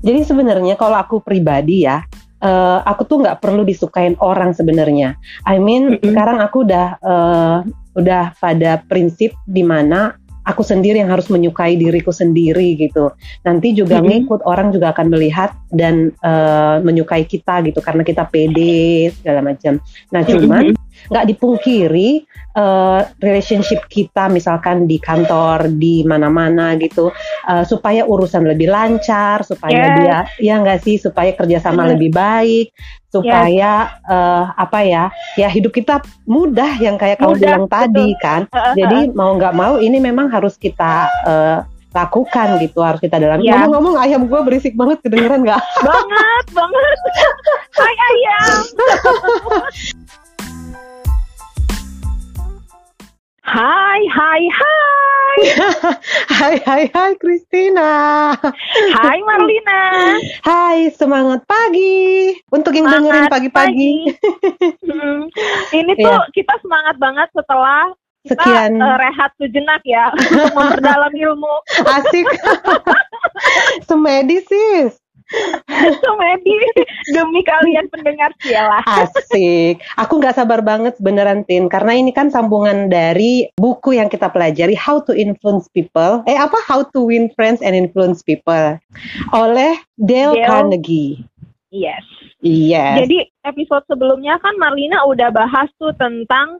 Jadi sebenarnya kalau aku pribadi ya, aku tuh nggak perlu disukain orang sebenarnya. I mean sekarang aku udah pada prinsip di mana aku sendiri yang harus menyukai diriku sendiri gitu. Nanti juga ngikut orang juga akan melihat dan menyukai kita gitu karena kita pede segala macam. Nah cuman nggak dipungkiri relationship kita misalkan di kantor di mana-mana gitu supaya urusan lebih lancar, supaya dia ya nggak sih, supaya kerjasama lebih baik, supaya hidup kita mudah yang kayak kamu bilang tadi kan. Jadi mau nggak mau ini memang harus kita lakukan gitu, harus kita dalami. Ngomong-ngomong ayam gue berisik banget, kedengeran nggak? banget Hai ayam. Hai Hai Christina. Hai Marlina. Hai, semangat pagi. Untuk yang dengerin pagi-pagi ini tuh kita semangat banget setelah kita rehat sejenak ya untuk memperdalam ilmu. Asik. Semedi sis. Semedi demi kalian pendengar sialah. Asik. Aku gak sabar banget beneran Tin, karena ini kan sambungan dari buku yang kita pelajari, How to Win Friends and Influence People oleh Dale Carnegie. Yes. Jadi episode sebelumnya kan Marlina udah bahas tuh tentang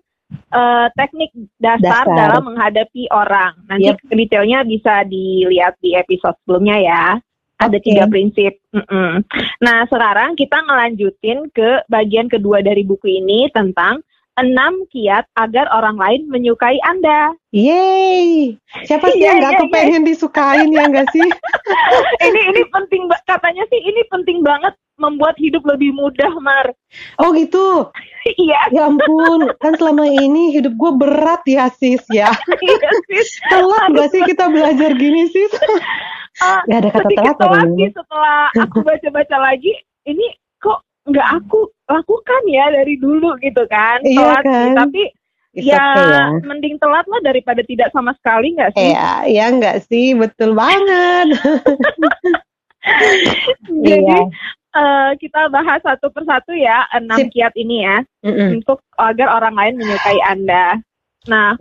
teknik dasar dalam menghadapi orang. Nanti detailnya bisa dilihat di episode sebelumnya ya. Ada 3 prinsip. Nah, sekarang kita ngelanjutin ke bagian kedua dari buku ini tentang 6 kiat agar orang lain menyukai Anda. Yeay! Siapa sih yang gak kepengen disukain ya gak sih? Ini penting, katanya sih ini penting banget membuat hidup lebih mudah, Mar. Oh gitu? Iya. Ya ampun, kan selama ini hidup gue berat ya sis ya. Iya sis. Telat gak sih kita belajar gini sis? Gak ada kata telat lagi. Setelah aku baca-baca lagi, ini kok nggak aku lakukan ya dari dulu gitu kan. Telat kan? Tapi mending telat lah daripada tidak sama sekali nggak sih? Iya nggak sih, betul banget. Jadi kita bahas satu persatu ya 6 kiat ini ya untuk agar orang lain menyukai Anda. Nah,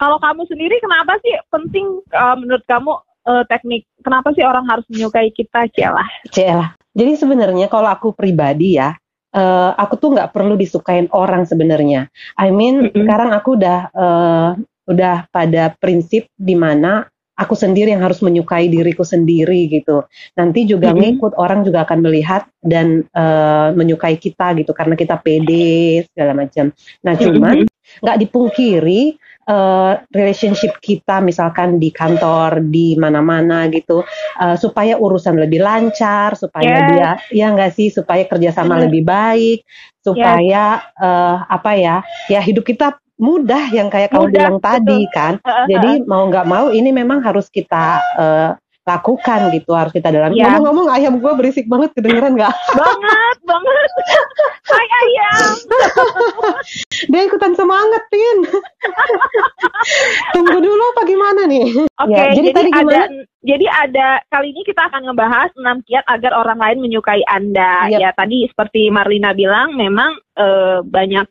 kalau kamu sendiri kenapa sih penting menurut kamu? Teknik, kenapa sih orang harus menyukai kita, Ciela? Jadi sebenarnya kalau aku pribadi ya, aku tuh nggak perlu disukain orang sebenarnya. I mean sekarang aku udah pada prinsip di mana aku sendiri yang harus menyukai diriku sendiri gitu. Nanti juga ngikut orang juga akan melihat dan menyukai kita gitu karena kita pede segala macam. Nah cuman nggak dipungkiri relationship kita misalkan di kantor di mana-mana gitu supaya urusan lebih lancar, supaya dia ya nggak sih, supaya kerjasama lebih baik, supaya hidup kita mudah yang kayak kamu bilang tadi kan. Jadi mau nggak mau ini memang harus kita lakukan gitu, harus kita dalami. Ngomong-ngomong ayam gue berisik banget, kedengeran nggak? banget Hai ayam. Dia ikutan semangat Tin. Tunggu dulu apa gimana nih? Oke, jadi kali ini kita akan ngebahas 6 kiat agar orang lain menyukai Anda. Ya tadi seperti Marlina bilang memang banyak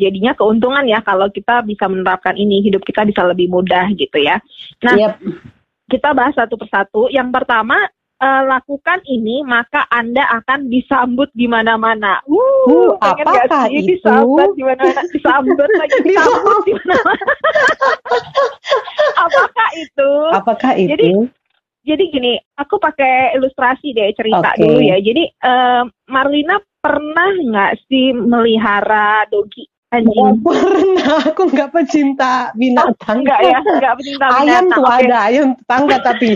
jadinya keuntungan ya kalau kita bisa menerapkan ini, hidup kita bisa lebih mudah gitu ya. Nah kita bahas satu persatu. Yang pertama, lakukan ini maka Anda akan disambut di mana-mana. Apakah itu? Disambut di mana-mana. Disambut di mana-mana. Apakah itu? Jadi gini, aku pakai ilustrasi deh cerita dulu ya. Jadi Marlina pernah nggak sih melihara dogi? Anjing. Pernah, aku nggak pecinta binatang. Nggak pecinta binatang. Ayam tuh ada, ayam tetangga tapi.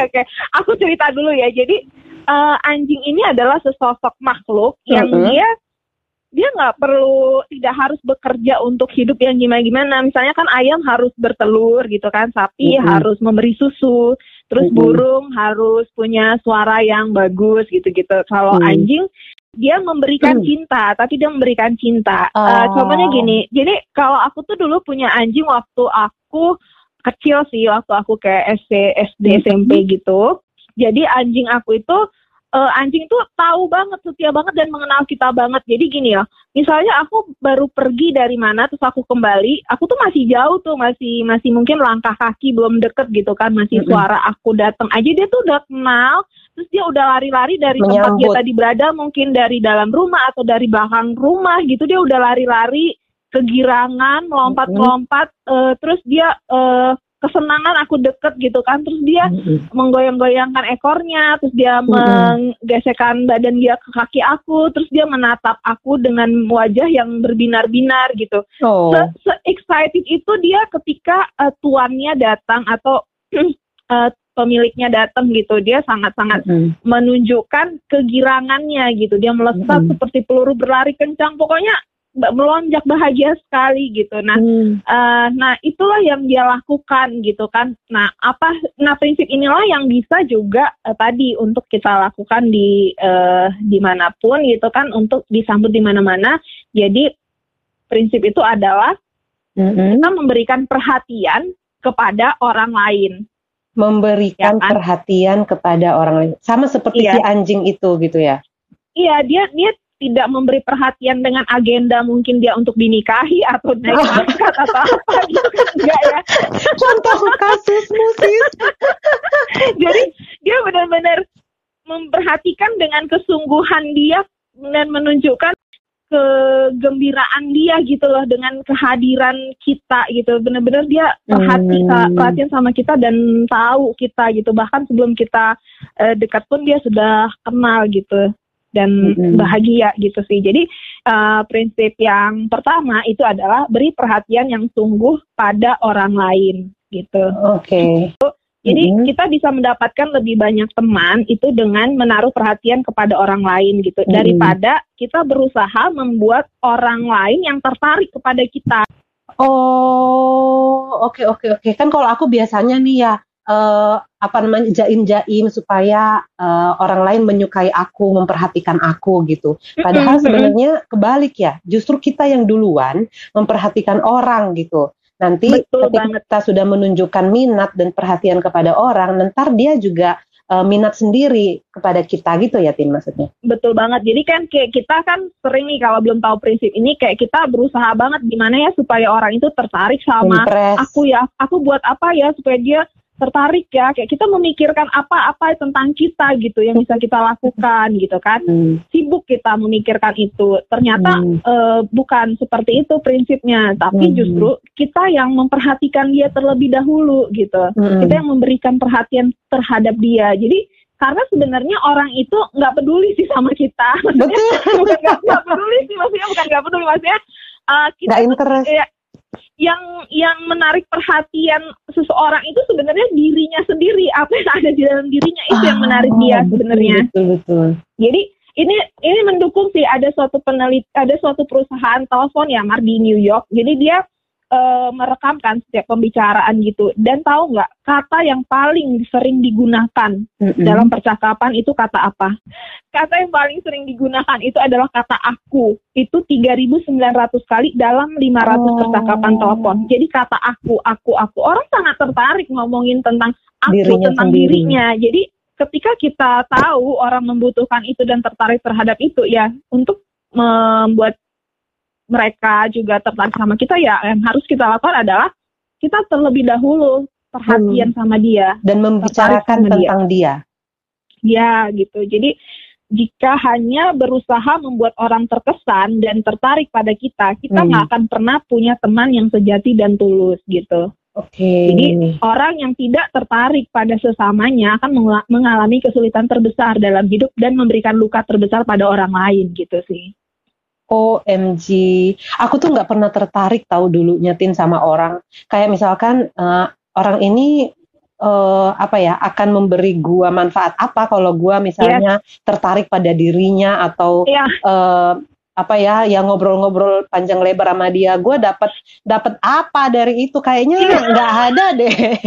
Oke. Aku cerita dulu ya. Jadi anjing ini adalah sesosok makhluk yang dia nggak perlu, tidak harus bekerja untuk hidup yang gimana-gimana. Misalnya kan ayam harus bertelur gitu kan, sapi harus memberi susu, terus burung harus punya suara yang bagus gitu-gitu. Kalau anjing dia memberikan cinta, tapi dia memberikan cinta. Contohnya gini, jadi kalau aku tuh dulu punya anjing waktu aku kecil sih, waktu aku kayak SD SMP gitu. Jadi anjing aku itu, anjing itu tahu banget, setia banget dan mengenal kita banget. Jadi gini loh, misalnya aku baru pergi dari mana, terus aku kembali, aku tuh masih jauh tuh, masih mungkin langkah kaki belum deket gitu kan, masih suara aku datang aja dia tuh udah kenal, terus dia udah lari-lari dari tempat dia tadi berada, mungkin dari dalam rumah atau dari belakang rumah gitu, dia udah lari-lari, kegirangan, melompat-melompat, terus dia... kesenangan aku deket gitu kan, terus dia menggoyang-goyangkan ekornya, terus dia menggesekkan badan dia ke kaki aku, terus dia menatap aku dengan wajah yang berbinar-binar gitu. Se-excited itu dia ketika tuannya datang atau pemiliknya datang gitu, dia sangat-sangat menunjukkan kegirangannya gitu, dia melesat seperti peluru berlari kencang, pokoknya melonjak bahagia sekali gitu. Nah, nah itulah yang dia lakukan gitu kan. Nah, prinsip inilah yang bisa juga tadi untuk kita lakukan di dimanapun gitu kan, untuk disambut di mana-mana. Jadi prinsip itu adalah kita memberikan perhatian kepada orang lain. Memberikan perhatian kepada orang lain. Sama seperti si anjing itu gitu ya. Iya, dia tidak memberi perhatian dengan agenda mungkin dia untuk dinikahi atau naik pangkat atau apa gitu kan, enggak ya. Contoh kasusmu sih. Jadi dia benar-benar memperhatikan dengan kesungguhan dia dan menunjukkan kegembiraan dia gitu loh dengan kehadiran kita gitu. Benar-benar dia perhatian sama kita dan tahu kita gitu. Bahkan sebelum kita dekat pun dia sudah kenal gitu. Dan bahagia gitu sih. Jadi prinsip yang pertama itu adalah beri perhatian yang sungguh pada orang lain gitu. Oke. Jadi kita bisa mendapatkan lebih banyak teman itu dengan menaruh perhatian kepada orang lain gitu, daripada kita berusaha membuat orang lain yang tertarik kepada kita. Oke. Kan kalau aku biasanya nih ya jaim-jaim supaya orang lain menyukai aku, memperhatikan aku gitu. Padahal sebenarnya kebalik ya, justru kita yang duluan memperhatikan orang gitu. Nanti ketika kita sudah menunjukkan minat dan perhatian kepada orang, ntar dia juga minat sendiri kepada kita gitu ya, Tin, maksudnya. Betul banget. Jadi kan kayak kita kan sering nih kalau belum tahu prinsip ini kayak kita berusaha banget gimana ya supaya orang itu tertarik sama aku ya. Aku buat apa ya supaya dia tertarik ya, kayak kita memikirkan apa-apa tentang kita gitu yang bisa kita lakukan gitu kan. Sibuk kita memikirkan itu. Ternyata bukan seperti itu prinsipnya, tapi justru kita yang memperhatikan dia terlebih dahulu gitu. Kita yang memberikan perhatian terhadap dia. Jadi karena sebenarnya orang itu nggak peduli sih sama kita. Maksudnya kita nggak interest. Yang menarik perhatian seseorang itu sebenarnya dirinya sendiri, apa yang ada di dalam dirinya itu yang menarik dia sebenarnya. Betul. Jadi ini mendukung sih, ada suatu perusahaan telepon ya, Mar, di New York. Jadi dia merekamkan setiap pembicaraan gitu, dan tahu nggak kata yang paling sering digunakan dalam percakapan itu kata apa? Kata yang paling sering digunakan itu adalah kata aku. Itu 3.900 kali dalam 500 percakapan telepon. Jadi kata aku. Orang sangat tertarik ngomongin tentang aku, dirinya. Jadi ketika kita tahu orang membutuhkan itu dan tertarik terhadap itu ya, untuk membuat mereka juga tertarik sama kita ya, yang harus kita lakukan adalah kita terlebih dahulu perhatian sama dia dan membicarakan tentang dia gitu. Jadi jika hanya berusaha membuat orang terkesan dan tertarik pada kita nggak akan pernah punya teman yang sejati dan tulus gitu. Jadi orang yang tidak tertarik pada sesamanya akan mengalami kesulitan terbesar dalam hidup dan memberikan luka terbesar pada orang lain gitu sih. OMG, aku tuh nggak pernah tertarik tahu dulunya, Tin, sama orang. Kayak misalkan orang ini akan memberi gua manfaat apa kalau gua misalnya tertarik pada dirinya atau yang ngobrol-ngobrol panjang lebar sama dia, gua dapat apa dari itu? Kayaknya nggak ada deh.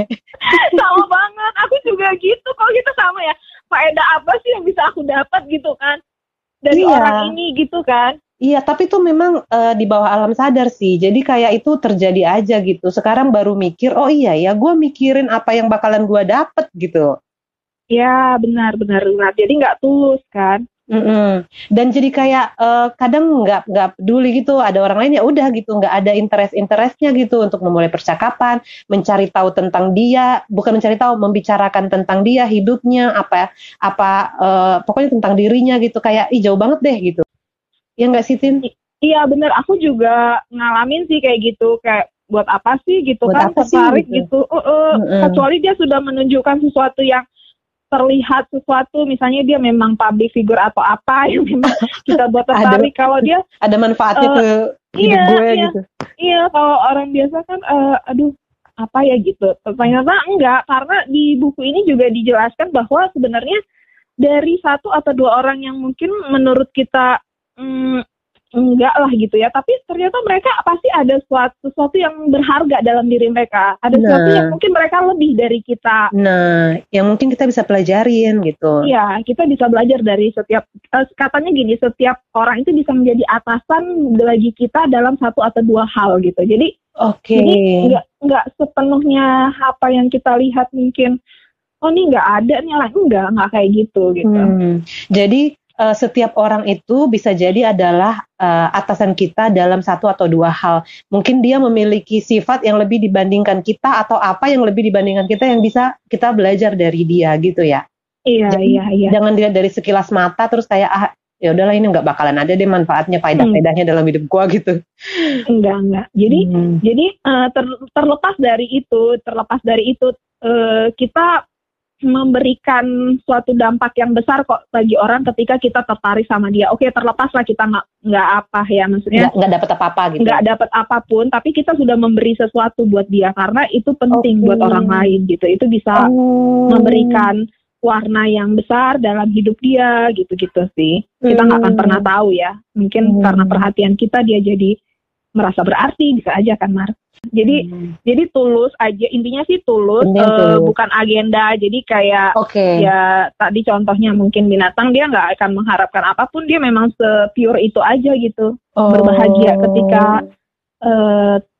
Sama banget, aku juga gitu. Kalau kita sama ya, faedah apa sih yang bisa aku dapat gitu kan dari orang ini gitu kan? Iya, tapi itu memang di bawah alam sadar sih. Jadi kayak itu terjadi aja gitu. Sekarang baru mikir, oh iya ya, gue mikirin apa yang bakalan gue dapet gitu. Ya, benar. Jadi nggak tulus kan? Mm-mm. Dan jadi kayak kadang nggak peduli gitu, ada orang lain ya udah gitu, nggak ada interestnya gitu untuk memulai percakapan, mencari tahu tentang dia, bukan mencari tahu, membicarakan tentang dia, hidupnya apa pokoknya tentang dirinya gitu, kayak jauh banget deh gitu. Ya nggak sih, Tin? Iya bener, aku juga ngalamin sih kayak gitu, kayak buat apa sih gitu, buat kan tertarik gitu. Kecuali dia sudah menunjukkan sesuatu yang terlihat, sesuatu misalnya dia memang public figure atau apa yang memang kita buat tertarik. Kalau dia ada manfaatnya ke hidup gue gitu. Iya, kalau orang biasa kan apa ya gitu. Ternyata enggak, karena di buku ini juga dijelaskan bahwa sebenarnya dari satu atau dua orang yang mungkin menurut kita enggak lah gitu ya, tapi ternyata mereka pasti ada sesuatu yang berharga dalam diri mereka, ada sesuatu yang mungkin mereka lebih dari kita, yang mungkin kita bisa pelajarin gitu. Iya, kita bisa belajar dari setiap, katanya gini, setiap orang itu bisa menjadi atasan bagi kita dalam satu atau dua hal gitu. Jadi jadi nggak sepenuhnya apa yang kita lihat mungkin, oh ini nggak ada nih lah, nggak kayak gitu. Jadi setiap orang itu bisa jadi adalah atasan kita dalam satu atau dua hal. Mungkin dia memiliki sifat yang lebih dibandingkan kita, atau apa yang lebih dibandingkan kita yang bisa kita belajar dari dia gitu ya. Iya. Jangan dilihat dari sekilas mata terus kayak ya udahlah ini nggak bakalan ada deh manfaatnya, faedah-faedahnya dalam hidup gua gitu. Enggak. Jadi terlepas dari itu kita memberikan suatu dampak yang besar kok bagi orang ketika kita tertarik sama dia. Oke, terlepaslah kita nggak apa ya, maksudnya nggak dapat apa-apa gitu. Nggak dapat apapun, tapi kita sudah memberi sesuatu buat dia karena itu penting buat orang lain gitu. Itu bisa memberikan warna yang besar dalam hidup dia gitu-gitu sih. Kita nggak akan pernah tahu ya. Mungkin karena perhatian kita dia jadi merasa berarti, bisa aja kan, Mar. Jadi tulus aja, intinya sih tulus. Bukan agenda. Jadi kayak ya tadi contohnya mungkin binatang, dia nggak akan mengharapkan apapun, dia memang se-pure itu aja gitu. Berbahagia ketika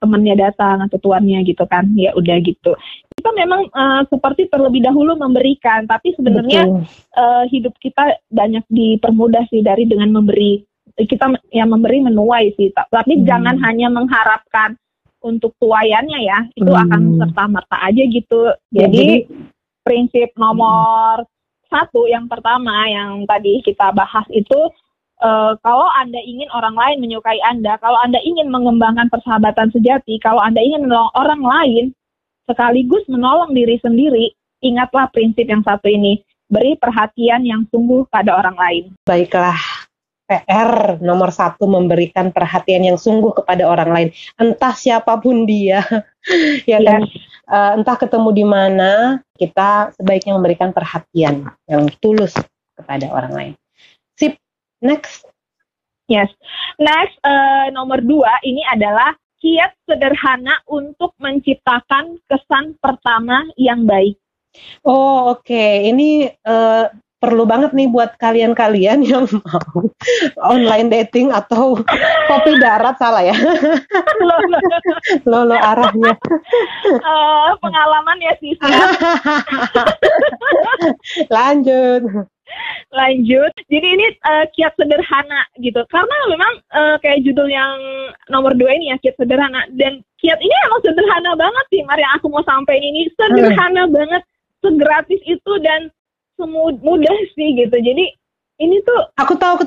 temannya datang atau tuannya gitu kan, ya udah gitu. Kita memang seperti terlebih dahulu memberikan, tapi sebenarnya hidup kita banyak dipermudah sih dari dengan memberi. Kita yang memberi menuai sih, tapi jangan hanya mengharapkan untuk tuayannya ya, itu akan serta-merta aja gitu. Jadi prinsip nomor satu yang pertama yang tadi kita bahas itu, kalau Anda ingin orang lain menyukai Anda, kalau Anda ingin mengembangkan persahabatan sejati, kalau Anda ingin menolong orang lain sekaligus menolong diri sendiri, ingatlah prinsip yang satu ini, beri perhatian yang sungguh pada orang lain. Baiklah. PR nomor satu, memberikan perhatian yang sungguh kepada orang lain, entah siapapun dia, ya kan, entah ketemu di mana, kita sebaiknya memberikan perhatian yang tulus kepada orang lain. Sip, next. Yes, next nomor dua ini adalah kiat sederhana untuk menciptakan kesan pertama yang baik. Ini perlu banget nih buat kalian-kalian yang mau online dating atau kopi darat, salah ya? Lolo arahnya. Pengalaman ya, Sis. Lanjut. Jadi ini kiat sederhana gitu. Karena memang kayak judul yang nomor 2 ini ya, kiat sederhana. Dan kiat ini emang sederhana banget sih, Mar, yang aku mau sampaikan ini. Sederhana banget, segratis itu dan mudah sih gitu. Jadi ini tuh aku tahu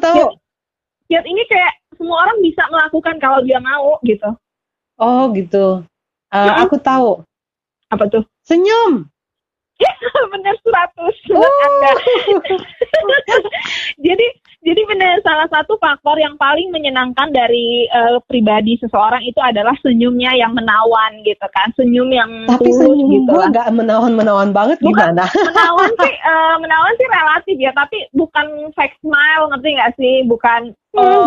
kiat ini kayak semua orang bisa melakukan kalau dia mau gitu. Aku tahu. Apa tuh? Senyum. Bener, 100%. Anda. Jadi bener, salah satu faktor yang paling menyenangkan dari pribadi seseorang itu adalah senyumnya yang menawan gitu kan, senyum yang tapi tulus, senyum gitu. Gue nggak menawan banget. Bukan, gimana? menawan sih relatif ya, tapi bukan fake smile, ngerti nggak sih? Bukan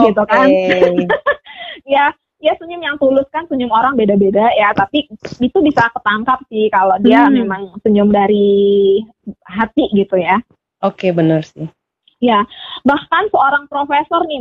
gitu kan? Ya senyum yang tulus kan, senyum orang beda-beda ya, tapi itu bisa ketangkap sih kalau dia memang senyum dari hati gitu ya. Benar sih. Ya, bahkan seorang profesor nih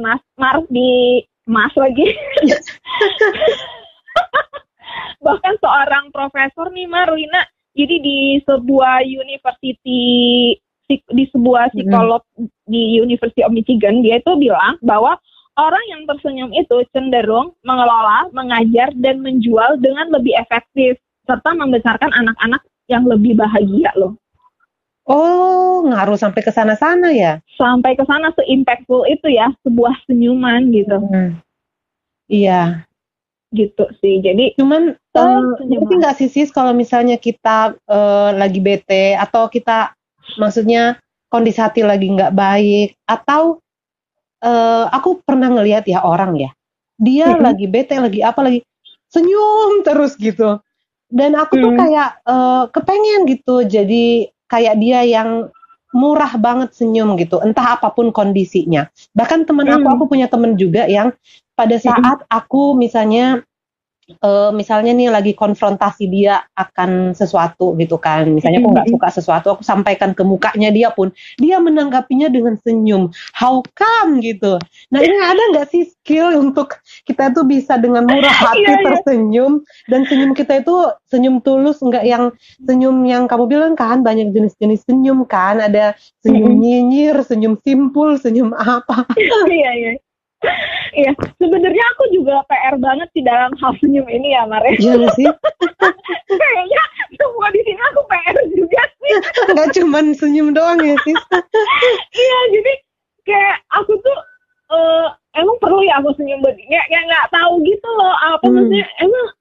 bahkan seorang profesor nih, Marlina, jadi di sebuah university di sebuah psikolog di University of Michigan, dia itu bilang bahwa orang yang tersenyum itu cenderung mengelola, mengajar, dan menjual dengan lebih efektif, serta membesarkan anak-anak yang lebih bahagia loh. Oh, ngaruh sampai ke sana-sana ya? Sampai ke sana, se-impactful itu ya, sebuah senyuman gitu. Iya. Gitu sih, jadi cuman tapi nggak sih sis kalau misalnya kita lagi bete atau kita maksudnya kondisi hati lagi nggak baik atau aku pernah ngelihat ya orang ya dia lagi bete lagi apa lagi senyum terus gitu dan aku tuh kayak kepengen gitu jadi kayak dia yang murah banget senyum gitu entah apapun kondisinya bahkan teman aku punya teman juga yang pada saat aku misalnya nih lagi konfrontasi dia akan sesuatu gitu kan, misalnya aku nggak suka sesuatu, aku sampaikan ke mukanya dia pun, dia menanggapinya dengan senyum, how come gitu. Nah ini ada nggak sih skill untuk kita tuh bisa dengan murah hati tersenyum dan senyum kita itu senyum tulus, nggak yang senyum yang kamu bilang kan banyak jenis-jenis senyum kan, ada senyum nyinyir, senyum simpul, senyum apa? Iya. Iya, sebenarnya aku juga PR banget sih dalam hal senyum ini ya, Mare. Iya sih. Kayaknya semua di sini aku PR juga sih. Gak cuma senyum doang ya sih. Iya, jadi kayak aku tuh emang perlu ya aku senyum begini. Kayak nggak tahu gitu loh apa maksudnya.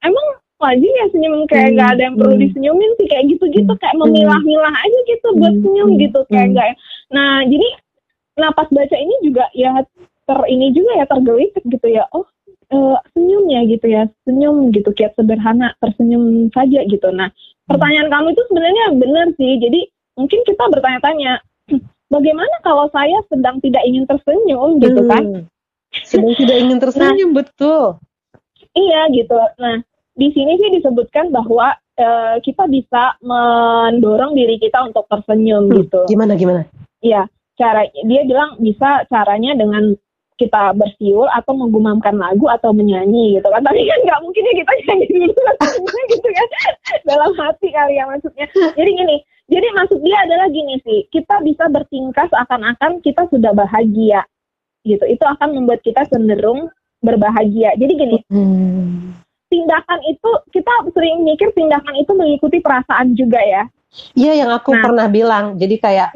Emang wajib ya senyum kayak nggak ada yang perlu disenyumin sih kayak gitu-gitu kayak memilah-milah aja gitu buat senyum gitu kayak nggak. Nah jadi pas baca ini juga ya. Ini juga ya tergelitik gitu ya, senyumnya gitu ya, senyum gitu, kiat sederhana, tersenyum saja gitu. Nah, pertanyaan kamu itu sebenarnya benar sih, jadi mungkin kita bertanya-tanya, bagaimana kalau saya sedang tidak ingin tersenyum gitu kan? Sedang tidak ingin tersenyum, nah, betul. Iya gitu, nah di sini sih disebutkan bahwa kita bisa mendorong diri kita untuk tersenyum gitu. Gimana? Iya, dia bilang bisa caranya dengan kita bersiul atau menggumamkan lagu atau menyanyi gitu kan, tapi kan nggak mungkin ya kita nyanyi gitu kan dalam hati kali ya maksudnya. Jadi maksud dia adalah gini sih, kita bisa bertingkah seakan-akan kita sudah bahagia gitu, itu akan membuat kita cenderung berbahagia. Jadi gini, tindakan itu kita sering mikir tindakan itu mengikuti perasaan juga ya. Iya yang aku pernah bilang, jadi kayak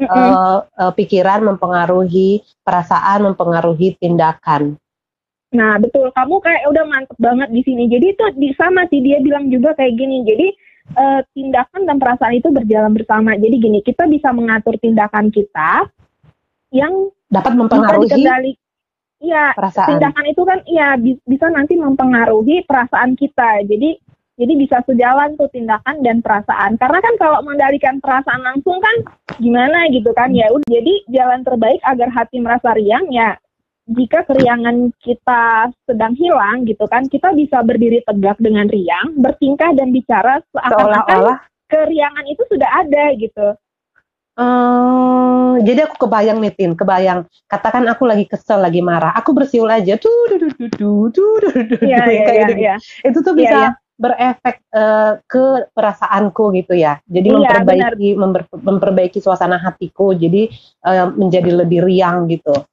pikiran mempengaruhi perasaan, mempengaruhi tindakan. Nah betul, kamu kayak udah mantep banget di sini. Jadi itu sama sih, dia bilang juga kayak gini. Jadi tindakan dan perasaan itu berjalan bersama. Jadi gini, kita bisa mengatur tindakan kita yang dapat mempengaruhi. Iya, tindakan itu kan ya bisa nanti mempengaruhi perasaan kita. Jadi bisa sejalan tuh tindakan dan perasaan. Karena kan kalau mengendalikan perasaan langsung kan gimana gitu kan ya. Jadi jalan terbaik agar hati merasa riang ya jika keriangan kita sedang hilang gitu kan, kita bisa berdiri tegak dengan riang, bertingkah dan bicara seakan-akan keriangan itu sudah ada gitu. Jadi aku kebayang nih Tin, katakan aku lagi kesel, lagi marah, aku bersiul aja kayak itu tuh bisa berefek ke perasaanku gitu ya. Jadi memperbaiki suasana hatiku. Jadi menjadi lebih riang gitu.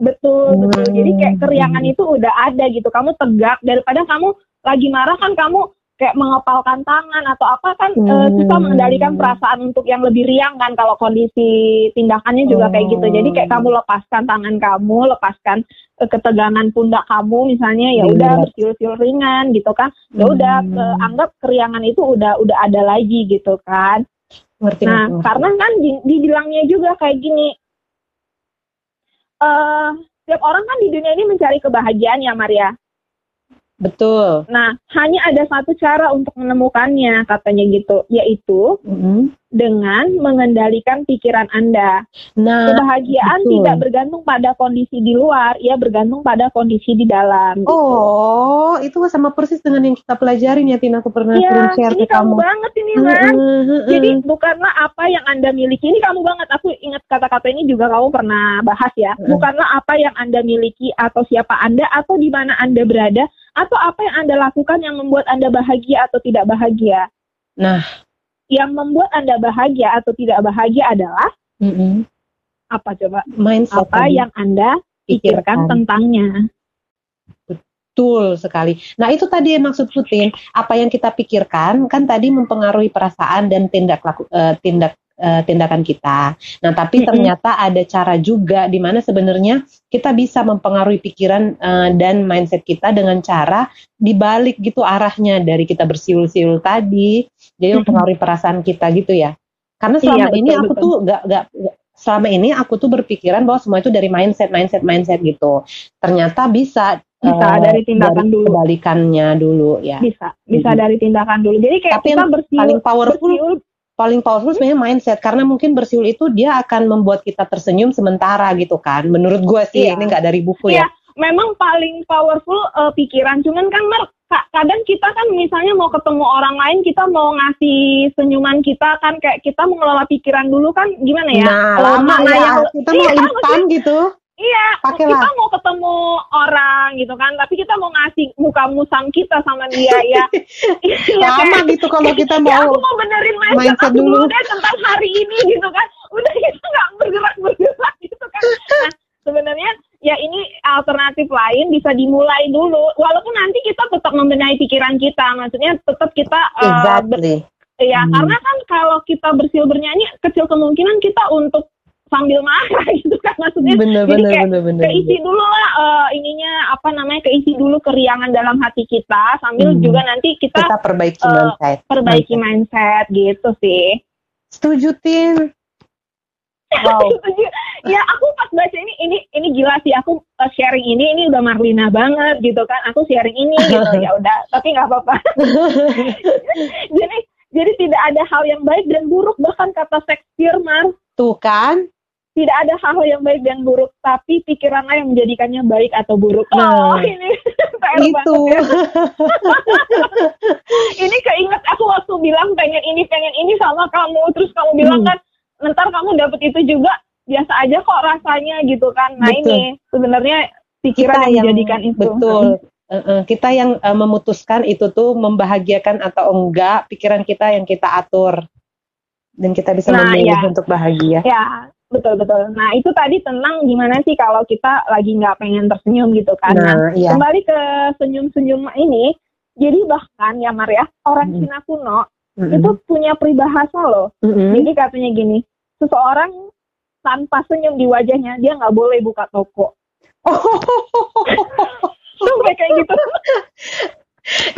Betul. Jadi kayak keriangan itu udah ada gitu. Kamu tegak daripada kamu lagi marah kan kamu kayak mengepalkan tangan atau apa kan susah mengendalikan perasaan untuk yang lebih riang kan kalau kondisi tindakannya juga kayak gitu. Jadi kayak kamu lepaskan tangan kamu, lepaskan ketegangan pundak kamu misalnya, ya udah bersiul-siul ringan gitu kan. Ya udah anggap keriangan itu udah ada lagi gitu kan. Ngerti, nah, karena kan dibilangnya juga kayak gini. Setiap orang kan di dunia ini mencari kebahagiaan ya, Maria. Betul. Nah, hanya ada satu cara untuk menemukannya, katanya gitu, yaitu dengan mengendalikan pikiran Anda. Nah, kebahagiaan tidak bergantung pada kondisi di luar, ia bergantung pada kondisi di dalam. Gitu. Oh, itu sama persis dengan yang kita pelajarin ya, Tina. Aku pernah share ke kamu. Iya, ini kamu banget ini, Mas. Jadi, bukanlah apa yang Anda miliki. Ini kamu banget, aku ingat kata-kata ini juga kamu pernah bahas ya. Bukanlah apa yang Anda miliki, atau siapa Anda, atau di mana Anda berada, atau apa yang Anda lakukan yang membuat Anda bahagia atau tidak bahagia. Nah, yang membuat Anda bahagia atau tidak bahagia adalah Apa coba? Mindset apa yang Anda pikirkan tentangnya. Betul sekali. Nah itu tadi maksud Putih, apa yang kita pikirkan kan tadi mempengaruhi perasaan dan tindakan kita. Nah tapi ternyata ada cara juga di mana sebenarnya kita bisa mempengaruhi pikiran dan mindset kita dengan cara dibalik gitu arahnya dari kita bersiul-siul tadi, jadi mempengaruhi perasaan kita gitu ya. Karena selama ini aku tuh selama ini aku tuh berpikiran bahwa semua itu dari mindset gitu. Ternyata bisa dari tindakan dari dulu, kebalikannya dulu ya, bisa dari tindakan dulu. Jadi kayak tapi kita bersiul, paling powerful sebenarnya mindset, karena mungkin bersiul itu dia akan membuat kita tersenyum sementara gitu kan, menurut gue sih ini nggak dari buku ya. Memang paling powerful pikiran, cuman kan kadang kita kan misalnya mau ketemu orang lain, kita mau ngasih senyuman kita kan kayak kita mengelola pikiran dulu kan gimana ya, lama ya, kita mau instan gitu. Iya, kita mau ketemu orang gitu kan, tapi kita mau ngasih muka musang kita sama dia ya. Sama gitu kalau kita mau. Ya, aku mau benerin mindset dulu deh tentang hari ini gitu kan. Udah kita nggak bergerak gitu kan. Nah, sebenarnya ya ini alternatif lain bisa dimulai dulu. Walaupun nanti kita tetap membenahi pikiran kita, maksudnya tetap kita. Exactly. Ya, karena kan kalau kita bersiul bernyanyi, kecil kemungkinan kita untuk sambil marah gitu kan, maksudnya bener, keisi dulu lah keisi dulu keriangan dalam hati kita sambil juga nanti kita perbaiki mindset gitu sih. Setuju, Tin. Wow. Ya aku pas baca ini gila sih, aku sharing ini udah Marlina banget gitu kan, aku sharing ini gitu ya udah, tapi nggak apa-apa. jadi tidak ada hal yang baik dan buruk, bahkan kata Shakespeare, Mar, tuh kan. Tidak ada hal yang baik dan buruk, tapi pikirannya yang menjadikannya baik atau buruk. Nah, ini itu. Ini keinget aku waktu bilang pengen ini sama kamu, terus kamu bilang kan, ntar kamu dapet itu juga, biasa aja kok rasanya gitu kan. Nah betul. Ini sebenarnya pikiran yang menjadikan itu. Betul. Kita yang memutuskan itu tuh membahagiakan atau enggak, pikiran kita yang kita atur. Dan kita bisa memilih untuk bahagia. Ya. Betul. Nah itu tadi tentang gimana sih kalau kita lagi nggak pengen tersenyum gitu kan. Nah, kembali ke senyum-senyum ini. Jadi bahkan ya Mar ya, orang Cina kuno itu punya peribahasa loh. Jadi katanya gini, seseorang tanpa senyum di wajahnya dia nggak boleh buka toko. Sampai kayak gitu.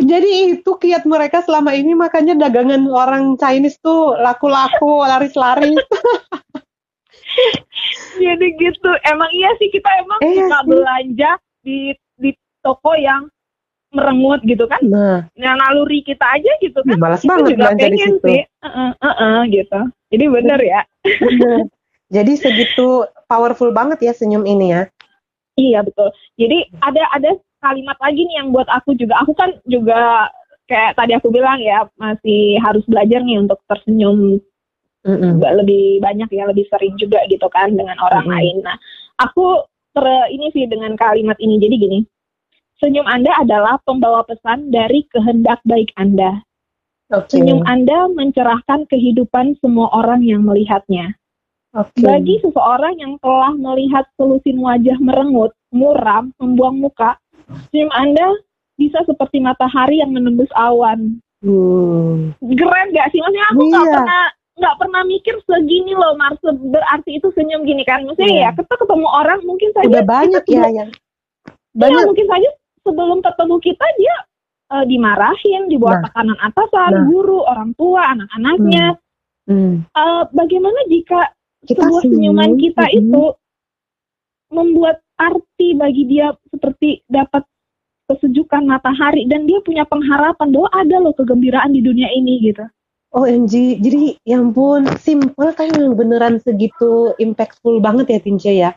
Jadi itu kiat mereka selama ini, makanya dagangan orang Chinese tuh laku-laku, laris-laris. Jadi gitu, emang iya sih, kita emang suka belanja di toko yang merengut gitu kan, yang naluri kita aja gitu kan. Malas banget belanja di situ. Gitu. Jadi benar ya. Jadi segitu powerful banget ya senyum ini ya. Iya betul. Jadi ada kalimat lagi nih yang buat aku kan juga kayak tadi aku bilang ya, masih harus belajar nih untuk tersenyum. Lebih banyak ya, lebih sering juga gitu kan dengan orang lain. Nah, aku ini sih dengan kalimat ini. Jadi gini, senyum Anda adalah pembawa pesan dari kehendak baik Anda. Okay. Senyum Anda mencerahkan kehidupan semua orang yang melihatnya. Okay. Bagi seseorang yang telah melihat selusin wajah merengut, muram, membuang muka, senyum Anda bisa seperti matahari yang menembus awan. Keren gak sih? Maksudnya aku nggak pernah mikir segini loh, maksud berarti itu senyum gini kan, maksudnya ya kita ketemu orang mungkin saja udah banyak ya mungkin saja sebelum ketemu kita dia dimarahin, dibawa tekanan atasan, guru, orang tua, anak-anaknya. Bagaimana jika kita sebuah senyuman kita itu membuat arti bagi dia, seperti dapat kesejukan matahari dan dia punya pengharapan bahwa ada loh kegembiraan di dunia ini gitu. OMG, jadi ya ampun, simple tapi beneran segitu impactful banget ya Tince ya.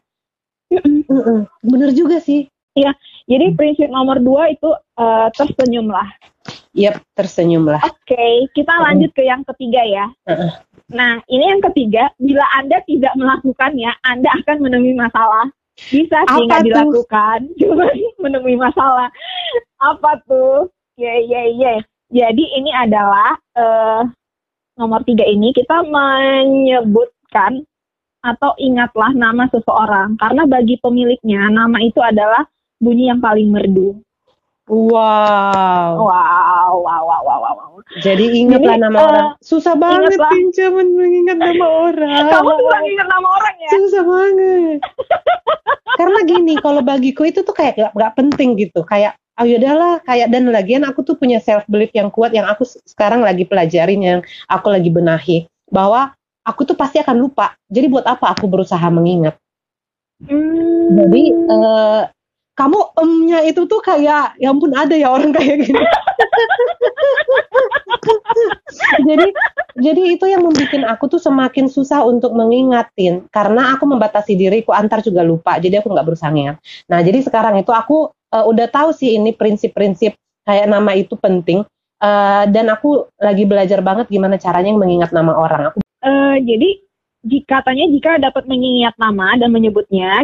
Bener juga sih. Iya, jadi prinsip nomor 2 itu tersenyumlah. Yap, tersenyumlah. Oke, kita lanjut ke yang ketiga ya. Nah, ini yang ketiga, bila Anda tidak melakukannya, Anda akan menemui masalah. Bisa sih nggak dilakukan, cuma menemui masalah. Apa tuh? Jadi ini adalah nomor 3 ini kita menyebutkan atau ingatlah nama seseorang, karena bagi pemiliknya nama itu adalah bunyi yang paling merdu. Wow. Jadi ingatlah nama orang. Susah banget pinjaman mengingat nama orang. Kamu kurang ingat nama orang ya? Susah banget. Karena gini, kalau bagiku itu tuh kayak gak penting gitu. Kayak, ayo udahlah, kayak, dan lagian aku tuh punya self belief yang kuat, yang aku sekarang lagi pelajarin, yang aku lagi benahi, bahwa aku tuh pasti akan lupa. Jadi buat apa aku berusaha mengingat? Jadi kamu emnya itu tuh kayak, ya ampun ada ya orang kayak gini. jadi itu yang membuat aku tuh semakin susah untuk mengingatin. Karena aku membatasi diriku, antar juga lupa. Jadi aku gak berusaha ingat. Nah jadi sekarang itu aku udah tahu sih ini prinsip-prinsip kayak nama itu penting. Dan aku lagi belajar banget gimana caranya mengingat nama orang. Aku jadi... katanya jika dapat mengingat nama dan menyebutnya,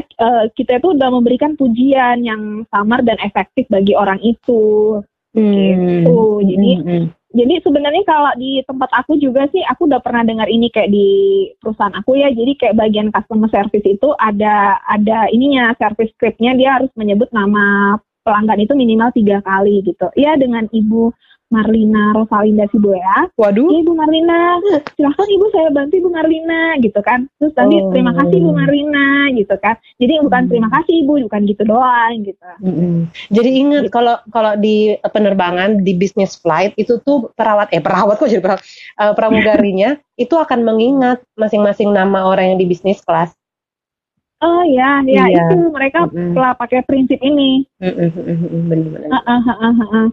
kita itu udah memberikan pujian yang samar dan efektif bagi orang itu. Gitu. Jadi sebenarnya kalau di tempat aku juga sih, aku udah pernah dengar ini kayak di perusahaan aku ya. Jadi kayak bagian customer service itu ada ininya, service scriptnya, dia harus menyebut nama pelanggan itu minimal 3 kali gitu. Iya, dengan Ibu Marlina Rosalinda Siboya. Waduh. Iya, Ibu Marlina. Silahkan Ibu, saya bantu Ibu Marlina gitu kan. Terus tadi terima kasih Ibu Marlina gitu kan. Jadi bukan terima kasih Ibu, bukan gitu doang gitu. Jadi ingat kalau di penerbangan, di business flight itu tuh pramugarinya itu akan mengingat masing-masing nama orang yang di business class. Oh ya itu mereka telah pakai prinsip ini. Benar.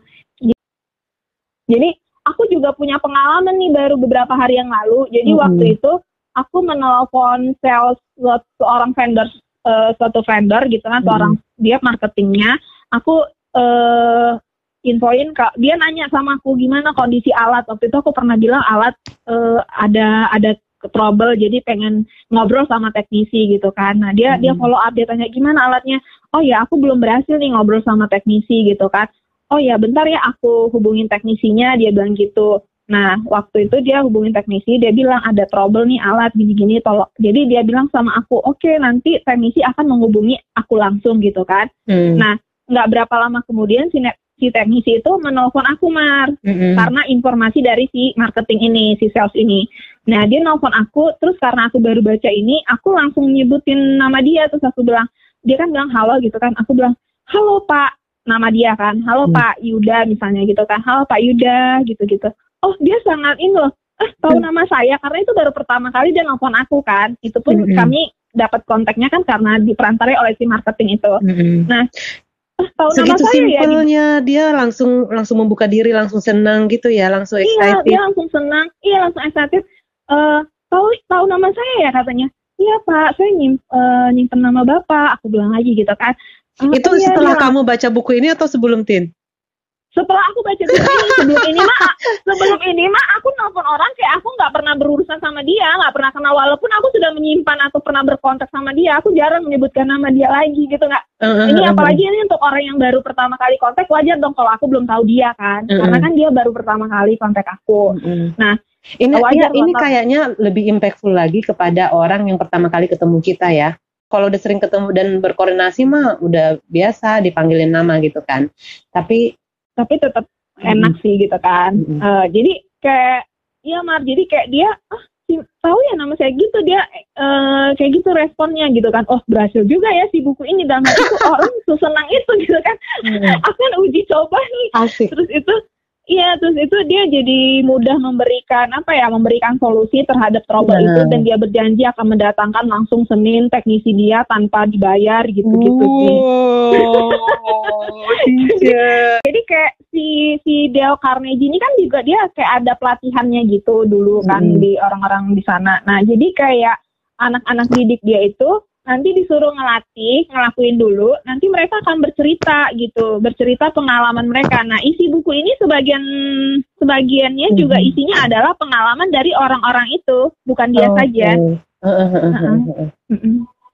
Jadi aku juga punya pengalaman nih baru beberapa hari yang lalu. Jadi waktu itu aku menelpon sales seorang vendor, suatu vendor gitu kan, seorang dia marketingnya. Aku infoin, dia nanya sama aku gimana kondisi alat. Waktu itu aku pernah bilang alat ada trouble, jadi pengen ngobrol sama teknisi gitu kan. Nah dia follow up, dia tanya gimana alatnya. Oh ya aku belum berhasil nih ngobrol sama teknisi gitu kan. Oh ya bentar ya aku hubungin teknisinya, dia bilang gitu. Nah waktu itu dia hubungin teknisi, dia bilang ada trouble nih alat gini-gini tolong. Jadi dia bilang sama aku, oke, nanti teknisi akan menghubungi aku langsung gitu kan. Nah nggak berapa lama kemudian si teknisi itu menelpon aku, Mar, karena informasi dari si marketing ini, si sales ini. Nah dia nelpon aku, terus karena aku baru baca ini, aku langsung nyebutin nama dia. Terus aku bilang, dia kan bilang halo gitu kan. Aku bilang halo Pak. Nama dia kan, halo Pak Yuda misalnya gitu kan, halo Pak Yuda gitu-gitu. Oh dia sangat ini loh, tahu nama saya, karena itu baru pertama kali dia nelfon aku kan. Itu pun kami dapat kontaknya kan karena diperantarai oleh si marketing itu. Nah, tahu nama saya ya. Simpelnya dia langsung membuka diri, langsung senang gitu ya, langsung excited. Iya dia langsung senang, langsung excited. Tahu nama saya ya katanya. Iya Pak, saya nyimpen nama Bapak. Aku bilang lagi gitu kan. Itu iya, setelah iya. Kamu baca buku ini atau sebelum, Tin? Setelah aku baca buku ini, sebelum ini mah aku nelfon orang kayak aku nggak pernah berurusan sama dia, nggak pernah kenal, walaupun aku sudah menyimpan atau pernah berkontak sama dia, aku jarang menyebutkan nama dia lagi gitu nggak. Ini apalagi ini untuk orang yang baru pertama kali kontak, wajar dong kalau aku belum tahu dia kan, karena kan dia baru pertama kali kontak aku. Nah. Ini kayaknya lebih impactful lagi kepada orang yang pertama kali ketemu kita ya. Kalau udah sering ketemu dan berkoordinasi mah udah biasa dipanggilin nama gitu kan. Tapi tetap enak sih gitu kan. Jadi kayak iya Mar, jadi kayak dia tahu ya nama saya gitu, dia kayak gitu responnya gitu kan. Oh berhasil juga ya si buku ini, dalam hati tuh orang sesenang itu gitu kan. Aku kan uji coba nih. Asik. Terus itu dia jadi mudah memberikan solusi terhadap trouble itu, dan dia berjanji akan mendatangkan langsung Senin teknisi dia tanpa dibayar gitu-gitu sih. Jadi kayak si Dale Carnegie ini kan juga dia kayak ada pelatihannya gitu dulu kan di orang-orang di sana. Nah, jadi kayak anak-anak didik dia itu nanti disuruh ngelakuin dulu, nanti mereka akan bercerita pengalaman mereka. Nah, isi buku ini sebagiannya juga isinya adalah pengalaman dari orang-orang itu, bukan dia saja.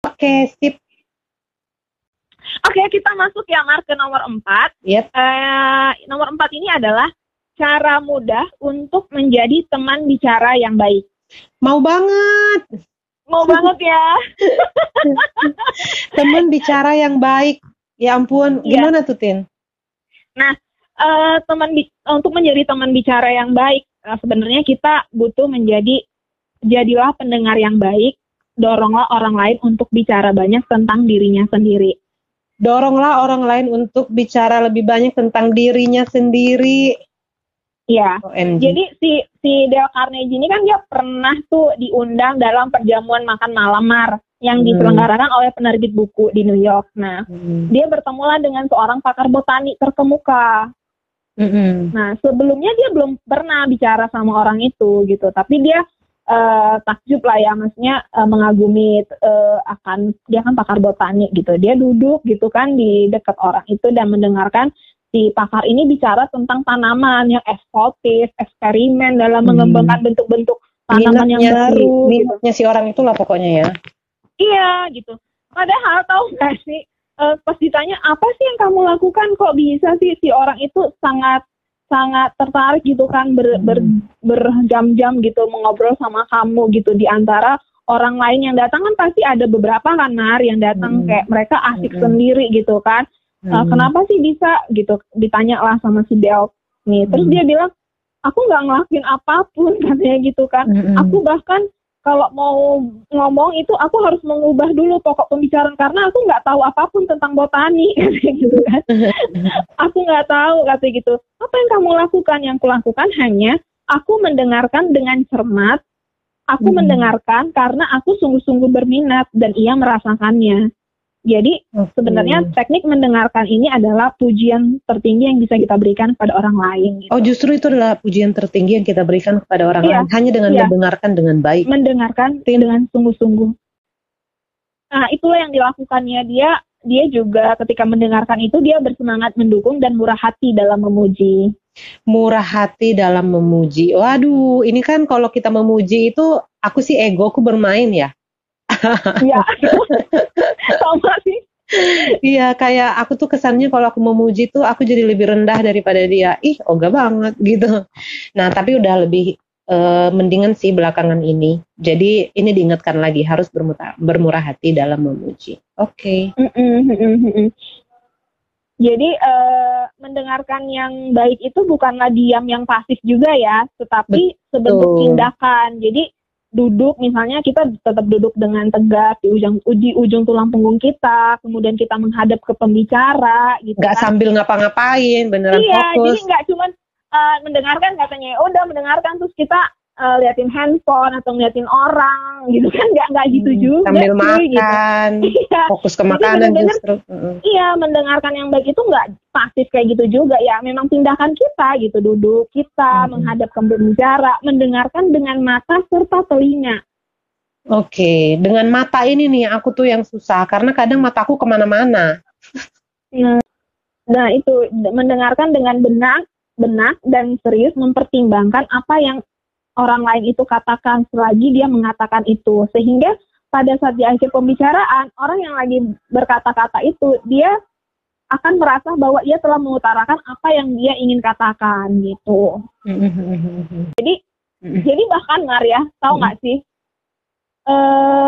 Oke, sip. Oke, kita masuk ya, Mar, ke nomor 4. Yep. Nomor 4 ini adalah cara mudah untuk menjadi teman bicara yang baik. Mau banget. Mau banget ya. Teman bicara yang baik. Ya ampun, gimana tuh Tin? Nah, untuk menjadi teman bicara yang baik, sebenarnya kita butuh jadilah pendengar yang baik, doronglah orang lain untuk bicara banyak tentang dirinya sendiri. Doronglah orang lain untuk bicara lebih banyak tentang dirinya sendiri. Ya, jadi si Dale Carnegie ini kan dia pernah tuh diundang dalam perjamuan makan malamar yang diselenggarakan oleh penerbit buku di New York. Nah, dia bertemulah dengan seorang pakar botani terkemuka. Nah, sebelumnya dia belum pernah bicara sama orang itu gitu, tapi dia takjub lah ya, maksudnya mengagumi dia kan pakar botani gitu. Dia duduk gitu kan di dekat orang itu dan mendengarkan si pakar ini bicara tentang tanaman yang eksotis, eksperimen dalam mengembangkan bentuk-bentuk tanaman minatnya yang baru. Minatnya gitu. Si orang itulah pokoknya ya. Iya gitu. Padahal tahu nggak sih, pas ditanya apa sih yang kamu lakukan kok bisa sih si orang itu sangat tertarik gitu kan berjam-jam gitu mengobrol sama kamu gitu. Di antara orang lain yang datang kan pasti ada beberapa kan yang datang kayak mereka asik sendiri gitu kan. Kenapa sih bisa gitu, ditanyalah sama si Del nih. Terus dia bilang, aku nggak ngelakuin apapun katanya gitu kan. Aku bahkan kalau mau ngomong itu aku harus mengubah dulu pokok pembicaraan karena aku nggak tahu apapun tentang botani katanya gitu kan. Aku nggak tahu katanya gitu. Apa yang kamu lakukan? Yang kulakukan hanya aku mendengarkan dengan cermat. Aku mendengarkan karena aku sungguh-sungguh berminat dan ia merasakannya. Jadi sebenarnya teknik mendengarkan ini adalah pujian tertinggi yang bisa kita berikan kepada orang lain. Gitu. Oh, justru itu adalah pujian tertinggi yang kita berikan kepada orang lain, hanya dengan mendengarkan dengan baik. Mendengarkan dengan sungguh-sungguh. Nah, itulah yang dilakukannya dia. Dia juga ketika mendengarkan itu dia bersemangat mendukung dan murah hati dalam memuji. Murah hati dalam memuji. Waduh, ini kan kalau kita memuji itu aku sih egoku bermain ya. Iya, sama sih. Iya, kayak aku tuh kesannya kalau aku memuji tuh aku jadi lebih rendah daripada dia. Ih, ogah banget gitu. Nah, tapi udah lebih mendingan sih belakangan ini. Jadi ini diingatkan lagi, harus bermurah hati dalam memuji. Oke. Jadi mendengarkan yang baik itu bukanlah diam yang pasif juga ya, tetapi sebentuk tindakan. Jadi duduk misalnya, kita tetap duduk dengan tegak di ujung tulang punggung kita, kemudian kita menghadap ke pembicara gitu. Nggak kan, sambil ngapa-ngapain, beneran fokus. Iya, jadi nggak cuman mendengarkan katanya, udah mendengarkan terus kita liatin handphone atau ngeliatin orang gitu kan, nggak gitu juga. Sambil makan, gitu. Fokus ke makanan justru. Iya, mendengarkan yang baik itu nggak pasif kayak gitu juga ya, memang tindakan kita gitu, duduk kita menghadap ke pembicara, mendengarkan dengan mata serta telinga. Oke, dengan mata ini nih aku tuh yang susah karena kadang mataku kemana-mana. Nah itu mendengarkan dengan benak dan serius, mempertimbangkan apa yang orang lain itu katakan selagi dia mengatakan itu, sehingga pada saat di akhir pembicaraan orang yang lagi berkata-kata itu dia akan merasa bahwa ia telah mengutarakan apa yang dia ingin katakan gitu. Jadi bahkan Maria, tahu nggak sih?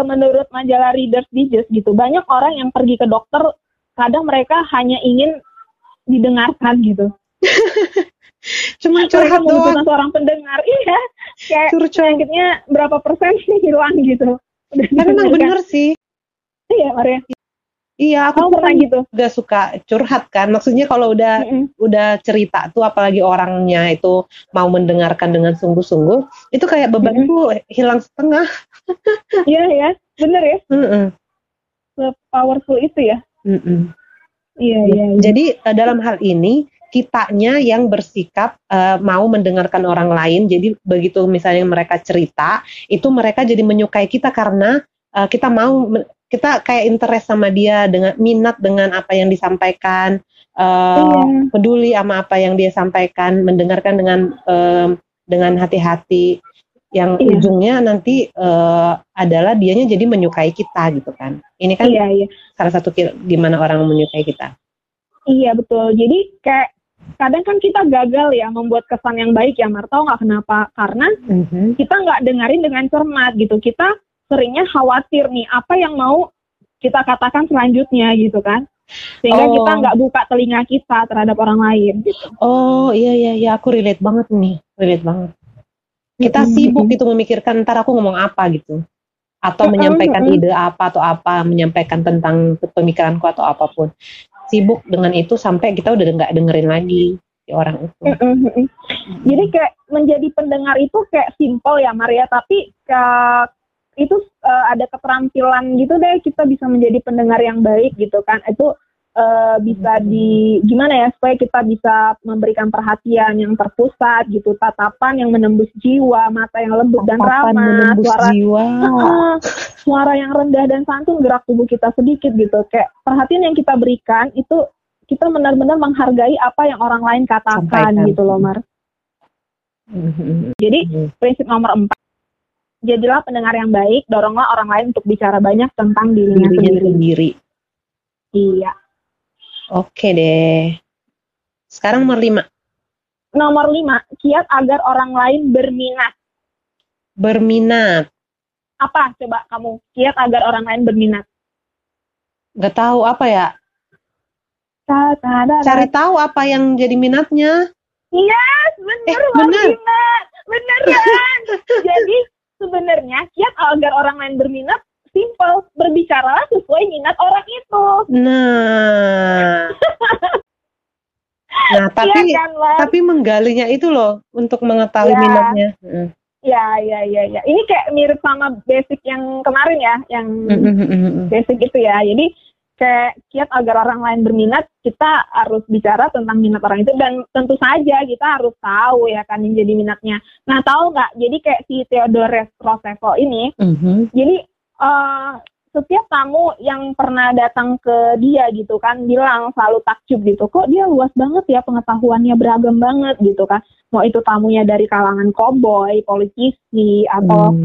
Menurut majalah Reader's Digest gitu, banyak orang yang pergi ke dokter kadang mereka hanya ingin didengarkan gitu. Cuma curhat doang. Seorang pendengar, iya. Kayak penyakitnya berapa persen sih hilang gitu. Tapi memang benar sih. Iya Maria. Iya, aku pernah gitu. Gak suka curhat kan, maksudnya kalau udah cerita tuh, apalagi orangnya itu mau mendengarkan dengan sungguh-sungguh, itu kayak bebanku hilang setengah. Iya ya, bener ya. Powerful itu ya. Iya. Jadi dalam hal ini kitanya yang bersikap mau mendengarkan orang lain. Jadi begitu misalnya mereka cerita, itu mereka jadi menyukai kita karena kita kita kayak interest sama dia, dengan minat dengan apa yang disampaikan, peduli sama apa yang dia sampaikan, mendengarkan dengan hati-hati, yang ujungnya nanti adalah dianya jadi menyukai kita gitu kan. Ini kan salah satu gimana orang menyukai kita. Iya betul. Jadi kayak kadang kan kita gagal ya membuat kesan yang baik ya Marta, nggak kenapa? Karena kita nggak dengerin dengan cermat gitu. Kita seringnya khawatir nih apa yang mau kita katakan selanjutnya gitu kan, sehingga kita nggak buka telinga kita terhadap orang lain gitu. Oh iya, aku relate banget nih, kita sibuk gitu memikirkan ntar aku ngomong apa gitu, atau menyampaikan ide apa atau apa, menyampaikan tentang pemikiranku atau apapun, sibuk dengan itu sampai kita udah nggak dengerin lagi orang itu. Jadi kayak menjadi pendengar itu kayak simpel ya Maria, tapi itu ada keterampilan gitu deh, kita bisa menjadi pendengar yang baik gitu kan. Itu bisa di gimana ya, supaya kita bisa memberikan perhatian yang terpusat gitu, tatapan yang menembus jiwa, mata yang lembut dan ramah, suara yang rendah dan santun, gerak tubuh kita sedikit gitu. Kayak perhatian yang kita berikan itu kita benar-benar menghargai apa yang orang lain katakan. Sampaikan. Gitu loh Mar. Jadi prinsip nomor 4, jadilah pendengar yang baik, doronglah orang lain untuk bicara banyak tentang dirinya sendiri. Iya. Oke deh. Sekarang nomor 5. Nomor 5, kiat agar orang lain berminat. Berminat. Apa coba kamu? Kiat agar orang lain berminat. Gak tahu apa ya? Cari tahu apa yang jadi minatnya. Yes, benar. Beneran. Jadi sebenarnya kiat agar orang lain berminat simpel, berbicara sesuai minat orang itu. Nah tapi menggalinya itu loh untuk mengetahui minatnya. Ya. Ini kayak mirip sama basic yang kemarin ya, yang basic itu ya. Jadi kayak kiat agar orang lain berminat, kita harus bicara tentang minat orang itu, dan tentu saja kita harus tahu ya kan yang jadi minatnya. Nah tahu nggak, jadi kayak si Theodore Roosevelt ini, jadi setiap tamu yang pernah datang ke dia gitu kan, bilang selalu takjub gitu, kok dia luas banget ya pengetahuannya, beragam banget gitu kan. Mau itu tamunya dari kalangan koboi, politisi, atau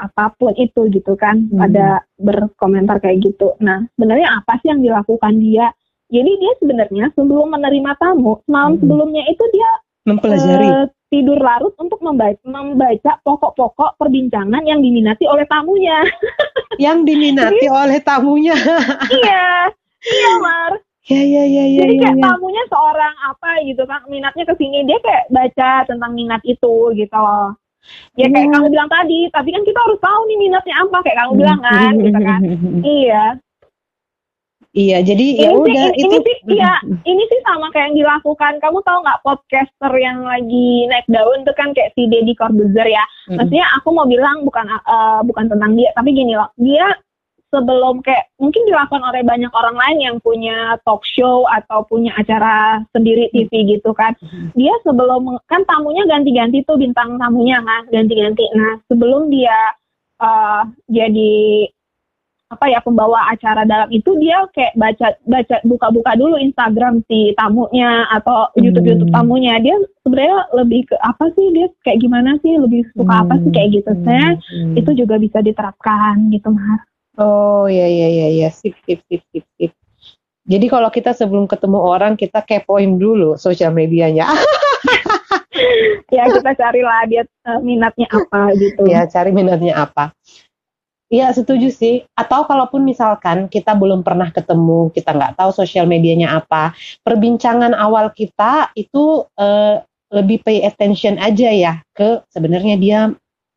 apapun itu gitu kan, ada berkomentar kayak gitu. Nah sebenarnya apa sih yang dilakukan dia? Jadi dia sebenarnya sebelum menerima tamu, malam sebelumnya itu dia mempelajari, tidur larut untuk membaca pokok-pokok perbincangan yang diminati oleh tamunya. Yang diminati oleh tamunya. Iya Mar. Iya. Jadi kayak tamunya seorang apa gitu kan, minatnya kesini, dia kayak baca tentang minat itu gitu loh. Ya kayak kamu bilang tadi, tapi kan kita harus tahu nih minatnya apa, kayak kamu bilang kan gitu kan. Iya, jadi ya udah itu. Ini sih sama kayak yang dilakukan. Kamu tahu nggak podcaster yang lagi naik daun itu kan kayak si Deddy Corbuzier ya. Maksudnya aku mau bilang bukan tentang dia, tapi gini loh. Dia sebelum kayak mungkin dilakukan oleh banyak orang lain yang punya talk show atau punya acara sendiri TV gitu kan. Dia sebelum kan tamunya ganti-ganti tuh, bintang tamunya kan ganti-ganti. Nah, sebelum dia jadi pembawa acara dalam itu, dia kayak baca buka-buka dulu Instagram si tamunya atau YouTube tamunya. Dia sebenarnya lebih ke apa sih, dia kayak gimana sih, lebih suka apa sih, kayak gitu. Itu juga bisa diterapkan gitu Mar. Oh iya. Sip. Jadi kalau kita sebelum ketemu orang, kita kepoin dulu sosial medianya. Ya kita carilah dia minatnya apa gitu. Ya cari minatnya apa. Iya setuju sih. Atau kalaupun misalkan kita belum pernah ketemu, kita nggak tahu sosial medianya apa, perbincangan awal kita itu lebih pay attention aja ya ke sebenarnya dia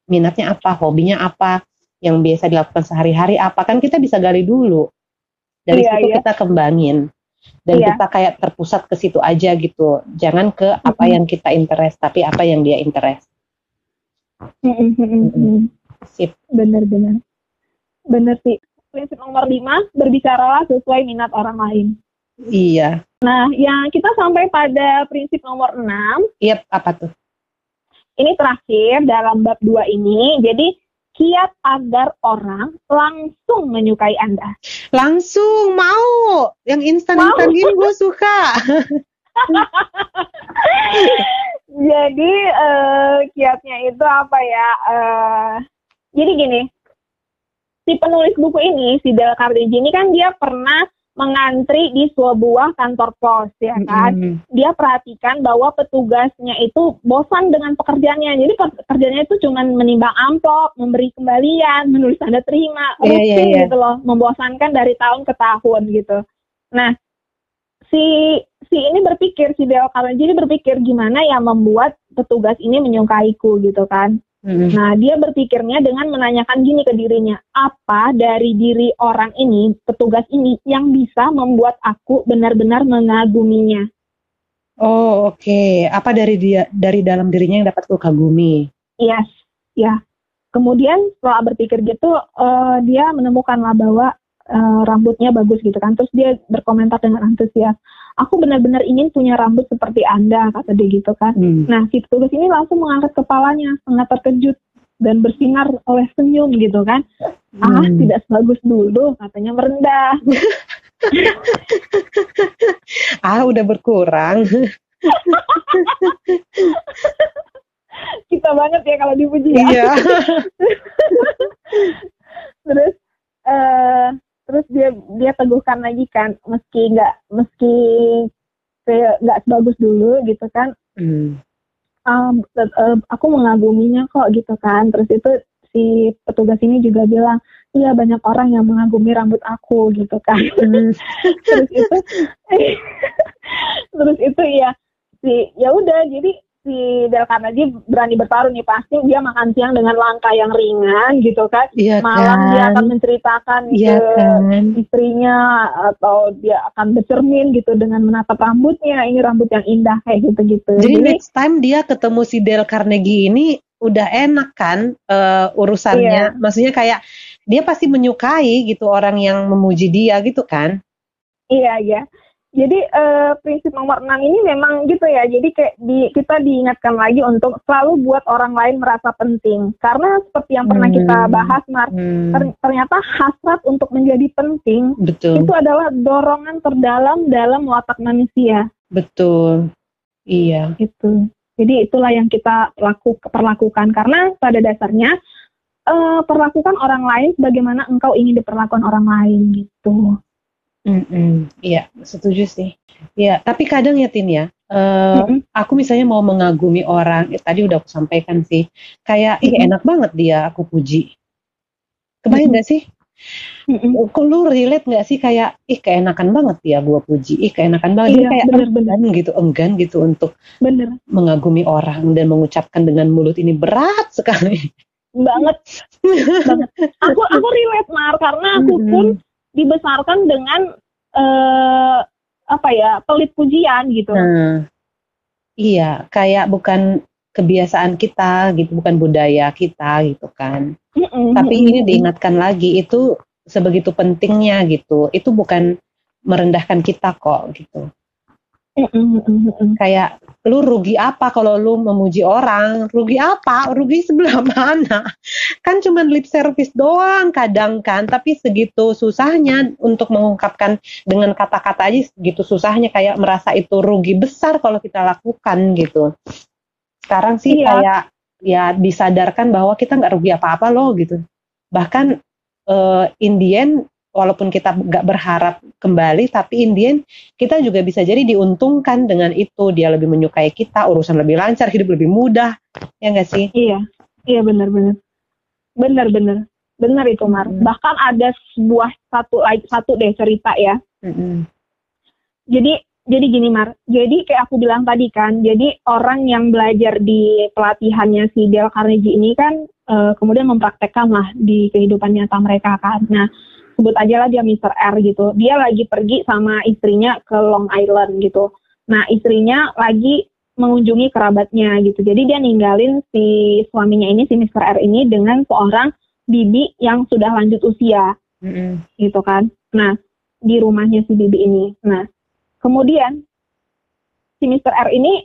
minatnya apa, hobinya apa, yang biasa dilakukan sehari-hari apa, kan kita bisa gali dulu. Dari situ kita kembangin. Dan kita kayak terpusat ke situ aja gitu. Jangan ke apa yang kita interest, tapi apa yang dia interest. Sip. Benar. Bener sih. Prinsip nomor 5, berbicaralah sesuai minat orang lain. Iya. Nah, yang kita sampai pada prinsip nomor 6. Iya, apa tuh? Ini terakhir dalam bab 2 ini. Jadi, kiat agar orang langsung menyukai Anda. Langsung, mau. Yang instan-instan gini gue suka. Jadi, kiatnya itu apa ya? Jadi gini. Si penulis buku ini, si Dale Carnegie ini kan dia pernah mengantri di sebuah kantor pos, ya kan. Dia perhatikan bahwa petugasnya itu bosan dengan pekerjaannya. Jadi pekerjaannya itu cuma menimbang amplop, memberi kembalian, menulis tanda terima, rutin gitu loh, membosankan dari tahun ke tahun gitu. Nah, si Dale Carnegie ini berpikir gimana ya membuat petugas ini menyukaiku gitu kan. Nah, dia berpikirnya dengan menanyakan gini ke dirinya, apa dari diri orang ini, petugas ini, yang bisa membuat aku benar-benar mengaguminya? Oh, oke. Apa dari dia, dari dalam dirinya yang dapat ku kagumi? Yes, ya. Kemudian setelah berpikir gitu, dia menemukanlah bahwa rambutnya bagus gitu kan. Terus dia berkomentar dengan antusias, aku benar-benar ingin punya rambut seperti Anda, kata dia gitu kan. Nah, si petugas ini langsung mengangkat kepalanya, sangat terkejut dan bersinar oleh senyum gitu kan. Ah, tidak sebagus dulu, katanya, merendah. Ah, udah berkurang. Kita banget ya kalau dipuji ya. Iya. Terus dia teguhkan lagi kan, meski nggak sebagus dulu gitu kan, aku mengaguminya kok gitu kan. Terus itu si petugas ini juga bilang, iya banyak orang yang mengagumi rambut aku gitu kan. Terus itu ya si, ya udah, jadi si Dale Carnegie berani bertaruh nih, pasti dia makan siang dengan langkah yang ringan gitu kan. Iya, malam kan? Dia akan menceritakan ke istrinya, atau dia akan bercermin gitu dengan menatap rambutnya, ini rambut yang indah kayak gitu-gitu. Jadi next time dia ketemu si Dale Carnegie ini udah enak kan urusannya, maksudnya kayak dia pasti menyukai gitu orang yang memuji dia gitu kan. Iya. Jadi prinsip nomor 6 ini memang gitu ya. Jadi kayak kita diingatkan lagi untuk selalu buat orang lain merasa penting. Karena seperti yang pernah kita bahas, ternyata hasrat untuk menjadi penting. Betul. Itu adalah dorongan terdalam dalam watak manusia. Betul. Iya. Itu. Jadi itulah yang kita perlakukan. Karena pada dasarnya perlakukan orang lain sebagaimana engkau ingin diperlakukan orang lain gitu. Iya, setuju sih. Iya, tapi kadang ya Tin ya, aku misalnya mau mengagumi orang, tadi udah aku sampaikan sih, kayak enak banget dia, aku puji. Kebayang nggak sih? Lu relate nggak sih kayak, keenakan banget dia, gua puji, keenakan banget. Iya, kayak enggan gitu untuk mengagumi orang dan mengucapkan dengan mulut ini berat sekali. Banget. Aku relate Mar, karena aku pun dibesarkan dengan pelit pujian gitu. Iya, kayak bukan kebiasaan kita gitu, bukan budaya kita gitu kan. Tapi ini diingatkan lagi, itu sebegitu pentingnya gitu. Itu bukan merendahkan kita kok gitu. Kayak lu rugi apa kalau lu memuji orang? Rugi apa? Rugi sebelah mana? Kan cuman lip service doang kadang kan. Tapi segitu susahnya untuk mengungkapkan dengan kata-kata aja, segitu susahnya, kayak merasa itu rugi besar kalau kita lakukan gitu. Sekarang sih kayak ya disadarkan bahwa kita nggak rugi apa-apa loh gitu. Bahkan in the end, walaupun kita nggak berharap kembali, tapi in the end kita juga bisa jadi diuntungkan dengan itu. Dia lebih menyukai kita, urusan lebih lancar, hidup lebih mudah, ya nggak sih? Iya benar itu Mar. Bahkan ada satu cerita ya. Jadi gini Mar, jadi kayak aku bilang tadi kan, jadi orang yang belajar di pelatihannya si Dale Carnegie ini kan kemudian mempraktekkan lah di kehidupan nyata mereka kan. Nah, sebut aja lah dia Mr. R gitu. Dia lagi pergi sama istrinya ke Long Island gitu. Nah, istrinya lagi mengunjungi kerabatnya gitu. Jadi dia ninggalin si suaminya ini, si Mr. R ini, dengan seorang bibi yang sudah lanjut usia. Gitu kan. Nah, di rumahnya si bibi ini. Nah, kemudian si Mr. R ini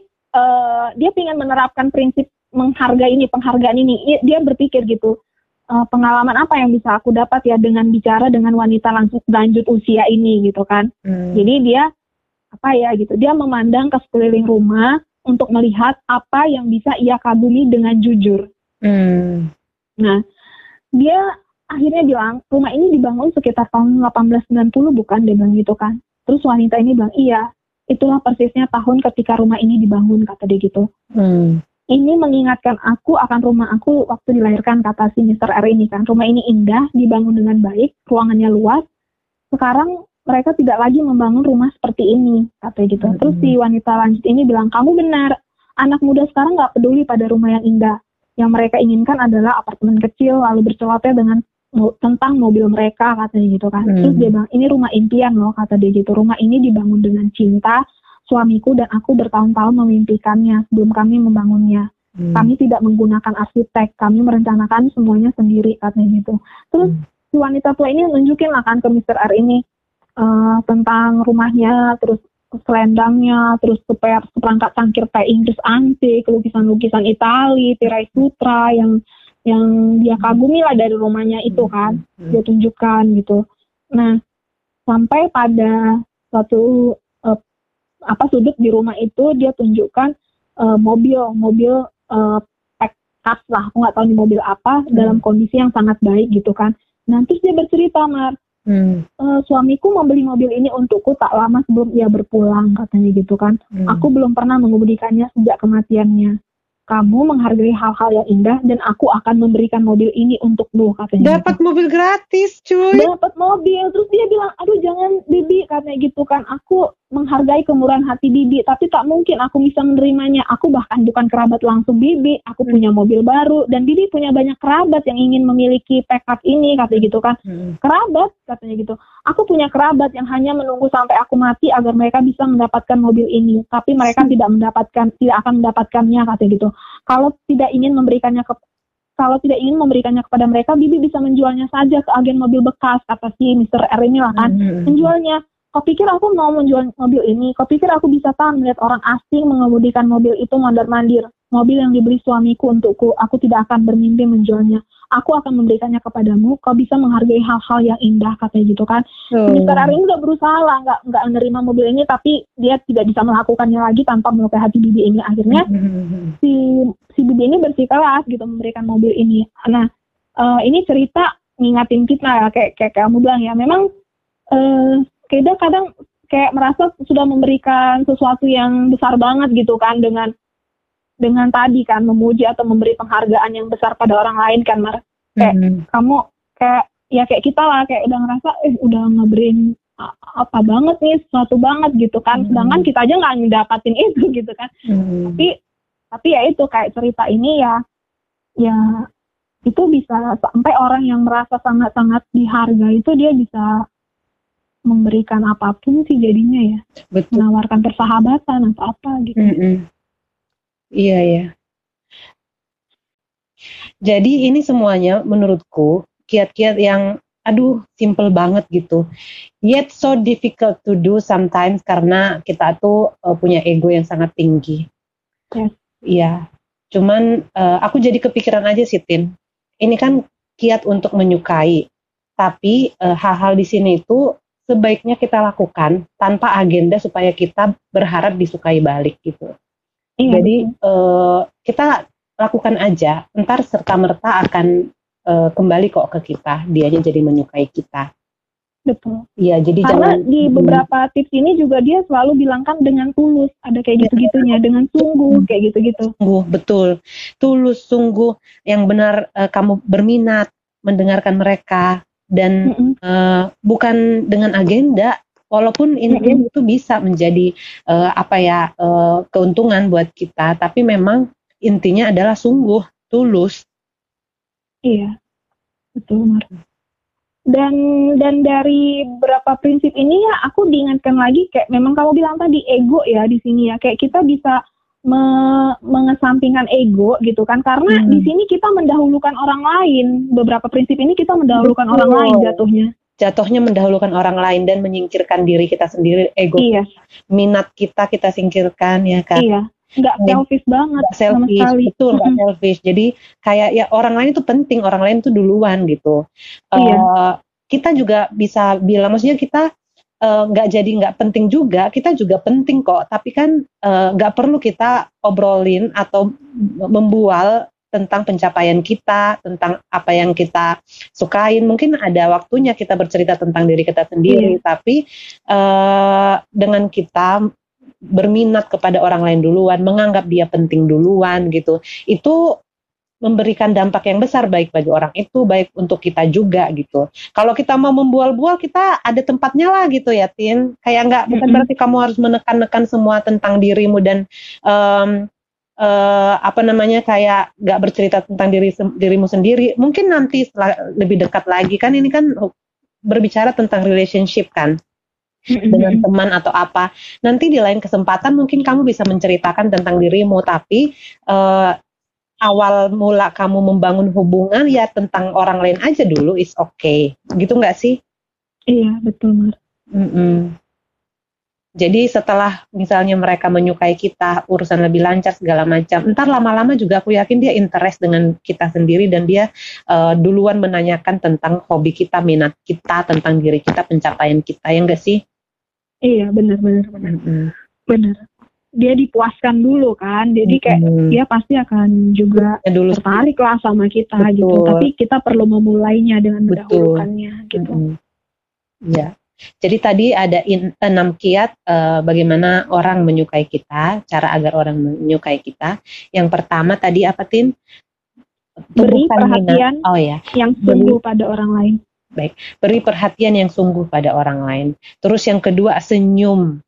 dia pengen menerapkan prinsip penghargaan ini. Dia berpikir gitu, pengalaman apa yang bisa aku dapat ya dengan bicara dengan wanita lanjut usia ini gitu kan. Jadi dia dia memandang ke sekeliling rumah untuk melihat apa yang bisa ia kagumi dengan jujur. Nah, dia akhirnya rumah ini dibangun sekitar tahun 1890 bukan, dia bilang gitu kan. Terus wanita ini bilang, iya, itulah persisnya tahun ketika rumah ini dibangun, kata dia gitu. Ini mengingatkan aku akan rumah aku waktu dilahirkan, kata si Mr. R ini kan. Rumah ini indah, dibangun dengan baik, ruangannya luas. Sekarang mereka tidak lagi membangun rumah seperti ini, katanya gitu. Terus si wanita lanjut ini bilang, kamu benar, anak muda sekarang nggak peduli pada rumah yang indah. Yang mereka inginkan adalah apartemen kecil, lalu berceloteh dengan tentang mobil mereka, katanya gitu kan. Terus dia bilang, ini rumah impian loh, kata dia gitu. Rumah ini dibangun dengan cinta, suamiku dan aku bertahun-tahun memimpikannya sebelum kami membangunnya. Kami tidak menggunakan arsitek, kami merencanakan semuanya sendiri, katanya gitu. Terus si wanita tua ini nunjukin lah kan ke Mr. R ini tentang rumahnya, terus selendangnya, terus seperangkat cangkir teh Inggris antik, lukisan-lukisan Itali, tirai sutra yang dia kagumi lah dari rumahnya itu kan, dia tunjukkan gitu. Nah, sampai pada suatu sudut di rumah itu dia tunjukkan mobil pick-up lah, aku nggak tahu ini mobil apa, dalam kondisi yang sangat baik gitu kan. Nah, terus dia bercerita, Mar, suamiku membeli mobil ini untukku tak lama sebelum ia berpulang, katanya gitu kan. Aku belum pernah mengemudikannya sejak kematiannya. Kamu menghargai hal-hal yang indah dan aku akan memberikan mobil ini untukmu, katanya. Dapat gitu. Mobil gratis, cuy. Dapat mobil. Terus dia bilang, aduh jangan Bibi, katanya gitu kan. Aku menghargai kemurahan hati Bibi, tapi tak mungkin aku bisa menerimanya. Aku bahkan bukan kerabat langsung Bibi. Aku punya mobil baru dan Bibi punya banyak kerabat yang ingin memiliki pickup ini, katanya gitu kan. Kerabat, katanya gitu. Aku punya kerabat yang hanya menunggu sampai aku mati agar mereka bisa mendapatkan mobil ini, tapi mereka tidak akan mendapatkannya, katanya gitu. Kalau tidak ingin memberikannya kepada mereka, Bibi bisa menjualnya saja ke agen mobil bekas, kata si Mr. R ini lah kan. Menjualnya. Kau pikir aku mau menjual mobil ini? Kau pikir aku bisa tahan melihat orang asing mengemudikan mobil itu mondar-mandir? Mobil yang dibeli suamiku untukku, aku tidak akan bermimpi menjualnya. Aku akan memberikannya kepadamu, kau bisa menghargai hal-hal yang indah, katanya gitu kan. Mr. R ini udah berusaha lah, nggak menerima mobil ini, tapi dia tidak bisa melakukannya lagi tanpa melukai hati Bibi ini. Akhirnya si Bibi ini bersikeras gitu memberikan mobil ini. Nah, ini cerita ngingatin kita ya, kayak kamu bilang ya, memang kita kadang kayak merasa sudah memberikan sesuatu yang besar banget gitu kan, dengan tadi kan memuji atau memberi penghargaan yang besar pada orang lain kan, Mar. Kayak kamu kayak kita lah, kayak udah ngerasa udah ngeberin apa banget nih, sesuatu banget gitu kan. Sedangkan kita aja nggak ngedapatin itu gitu kan. Tapi ya itu kayak cerita ini ya itu bisa sampai orang yang merasa sangat-sangat dihargai itu dia bisa memberikan apapun sih jadinya ya. Betul. Menawarkan persahabatan atau apa gitu. Iya ya. Jadi ini semuanya menurutku kiat-kiat yang simple banget gitu. Yet so difficult to do sometimes karena kita tuh punya ego yang sangat tinggi. Iya. Yeah. Cuman aku jadi kepikiran aja sih, Tin. Ini kan kiat untuk menyukai. Tapi hal-hal di sini itu sebaiknya kita lakukan tanpa agenda supaya kita berharap disukai balik gitu. Jadi kita lakukan aja, ntar serta-merta akan kembali kok ke kita, dianya jadi menyukai kita. Betul. Iya, jadi karena jangan, di beberapa tips ini juga dia selalu bilang kan dengan tulus, ada kayak gitu-gitunya, dengan sungguh, kayak gitu-gitu. Sungguh, betul. Tulus, sungguh, yang benar kamu berminat mendengarkan mereka, dan bukan dengan agenda. Walaupun ini itu bisa menjadi keuntungan buat kita, tapi memang intinya adalah sungguh tulus. Iya, betul. Dan dari berapa prinsip ini ya aku diingatkan lagi kayak memang kamu bilang tadi ego ya di sini ya, kayak kita bisa mengesampingkan ego gitu kan, karena di sini kita mendahulukan orang lain. Beberapa prinsip ini kita mendahulukan orang lain jatuhnya mendahulukan orang lain dan menyingkirkan diri kita sendiri, ego, minat kita singkirkan ya kan. Iya, nggak selfish banget, gak selfish sama sekali. Betul, nggak selfish. Jadi kayak ya orang lain itu penting, orang lain itu duluan gitu. Iya. Kita juga bisa bilang, maksudnya kita nggak jadi nggak penting juga, kita juga penting kok. Tapi kan nggak perlu kita obrolin atau membual tentang pencapaian kita, tentang apa yang kita sukain. Mungkin ada waktunya kita bercerita tentang diri kita sendiri, tapi dengan kita berminat kepada orang lain duluan, menganggap dia penting duluan gitu, itu memberikan dampak yang besar baik bagi orang itu, baik untuk kita juga gitu. Kalau kita mau membual-bual, kita ada tempatnya lah gitu ya, Tin. Kayak nggak, bukan berarti kamu harus menekan-nekan semua tentang dirimu dan kayak nggak bercerita tentang dirimu sendiri. Mungkin nanti setelah lebih dekat lagi, kan ini kan berbicara tentang relationship kan, dengan teman atau apa. Nanti di lain kesempatan mungkin kamu bisa menceritakan tentang dirimu, tapi awal mula kamu membangun hubungan ya tentang orang lain aja dulu, is okay, gitu nggak sih? Iya, betul, Mar. Jadi setelah misalnya mereka menyukai kita, urusan lebih lancar segala macam, ntar lama-lama juga aku yakin dia interest dengan kita sendiri dan dia duluan menanyakan tentang hobi kita, minat kita, tentang diri kita, pencapaian kita, ya nggak sih? Iya, benar. Benar. Dia dipuaskan dulu kan, jadi kayak dia pasti akan juga dulu tertarik lah sama kita. Betul. Gitu. Tapi kita perlu memulainya dengan mendahulukannya gitu. Ya. Jadi tadi ada 6 kiat bagaimana orang menyukai kita, cara agar orang menyukai kita. Yang pertama tadi apa, Tin? Beri perhatian yang sungguh pada orang lain. Baik, beri perhatian yang sungguh pada orang lain. Terus yang kedua, senyum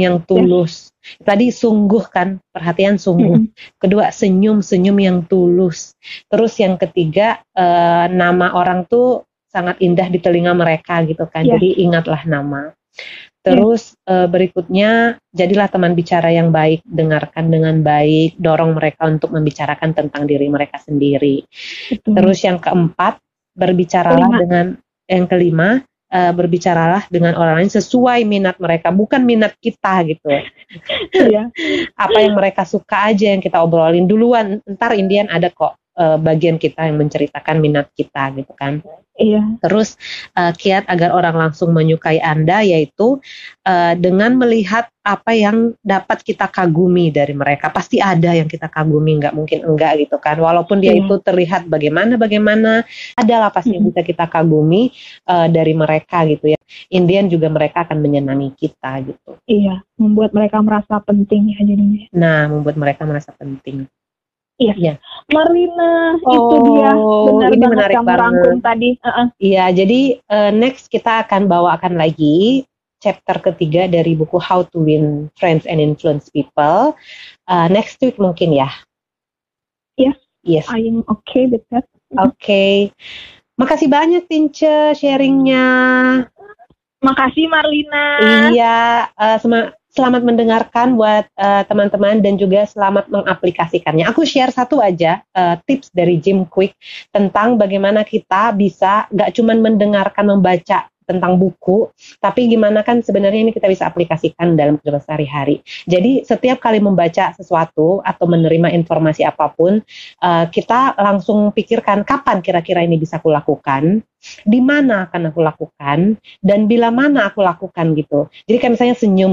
yang tulus. Tadi sungguh kan, perhatian sungguh. Kedua, senyum yang tulus. Terus yang ketiga, nama orang tuh sangat indah di telinga mereka gitu kan. Jadi ingatlah nama. Terus berikutnya, jadilah teman bicara yang baik, dengarkan dengan baik, dorong mereka untuk membicarakan tentang diri mereka sendiri. Terus yang keempat, berbicaralah dengan orang lain sesuai minat mereka, bukan minat kita gitu. Apa yang mereka suka aja yang kita obrolin duluan, ntar Indian ada kok bagian kita yang menceritakan minat kita gitu kan. Terus kiat agar orang langsung menyukai Anda yaitu dengan melihat apa yang dapat kita kagumi dari mereka. Pasti ada yang kita kagumi, nggak mungkin enggak gitu kan. Walaupun dia itu terlihat bagaimana, adalah pasti yang bisa kita kagumi dari mereka gitu ya. Indian juga mereka akan menyenangi kita gitu. Iya, membuat mereka merasa penting ya jadinya. Nah, membuat mereka merasa penting. Iya, Marlina, itu dia. Benar, ini menarik banget tadi. Iya, jadi next kita akan bawakan lagi chapter ketiga dari buku How to Win Friends and Influence People. Next week mungkin ya. Yes. I'm okay with that. Okay. Makasih banyak Tince sharingnya. Makasih Marlina. Iya, selamat mendengarkan buat teman-teman dan juga selamat mengaplikasikannya. Aku share satu aja tips dari Jim Quick tentang bagaimana kita bisa gak cuman mendengarkan, membaca tentang buku, tapi gimana kan sebenarnya ini kita bisa aplikasikan dalam kehidupan sehari-hari. Jadi setiap kali membaca sesuatu atau menerima informasi apapun, kita langsung pikirkan kapan kira-kira ini bisa aku lakukan, di mana akan aku lakukan, dan bila mana aku lakukan gitu. Jadi kayak misalnya senyum,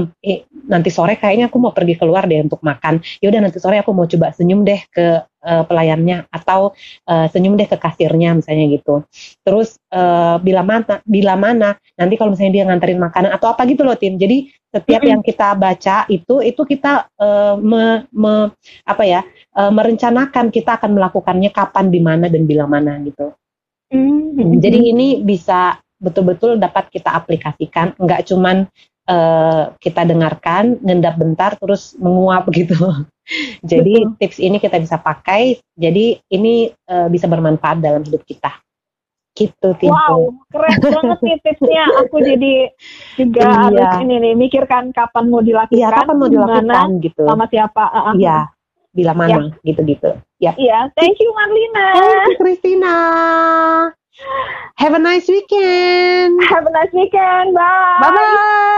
nanti sore kayaknya aku mau pergi keluar deh untuk makan. Yaudah nanti sore aku mau coba senyum deh ke pelayannya atau senyum deh ke kasirnya misalnya gitu. Terus bila mana nanti kalau misalnya dia nganterin makanan atau apa gitu loh, Tim. Jadi setiap yang kita baca itu kita merencanakan kita akan melakukannya kapan, di mana dan bila mana gitu. Jadi ini bisa betul-betul dapat kita aplikasikan, nggak cuman kita dengarkan, ngendap bentar terus menguap gitu. Jadi tips ini kita bisa pakai. Jadi ini bisa bermanfaat dalam hidup kita. Gitu, Tinto. Wow, keren banget nih tipsnya. Aku jadi juga harus ini mikirkan kapan mau dilakukan, gimana, gitu. Sama siapa. Iya, bila mana, gitu-gitu. Iya, thank you Marlina. Thank you Christina. Have a nice weekend. Bye. Bye-bye.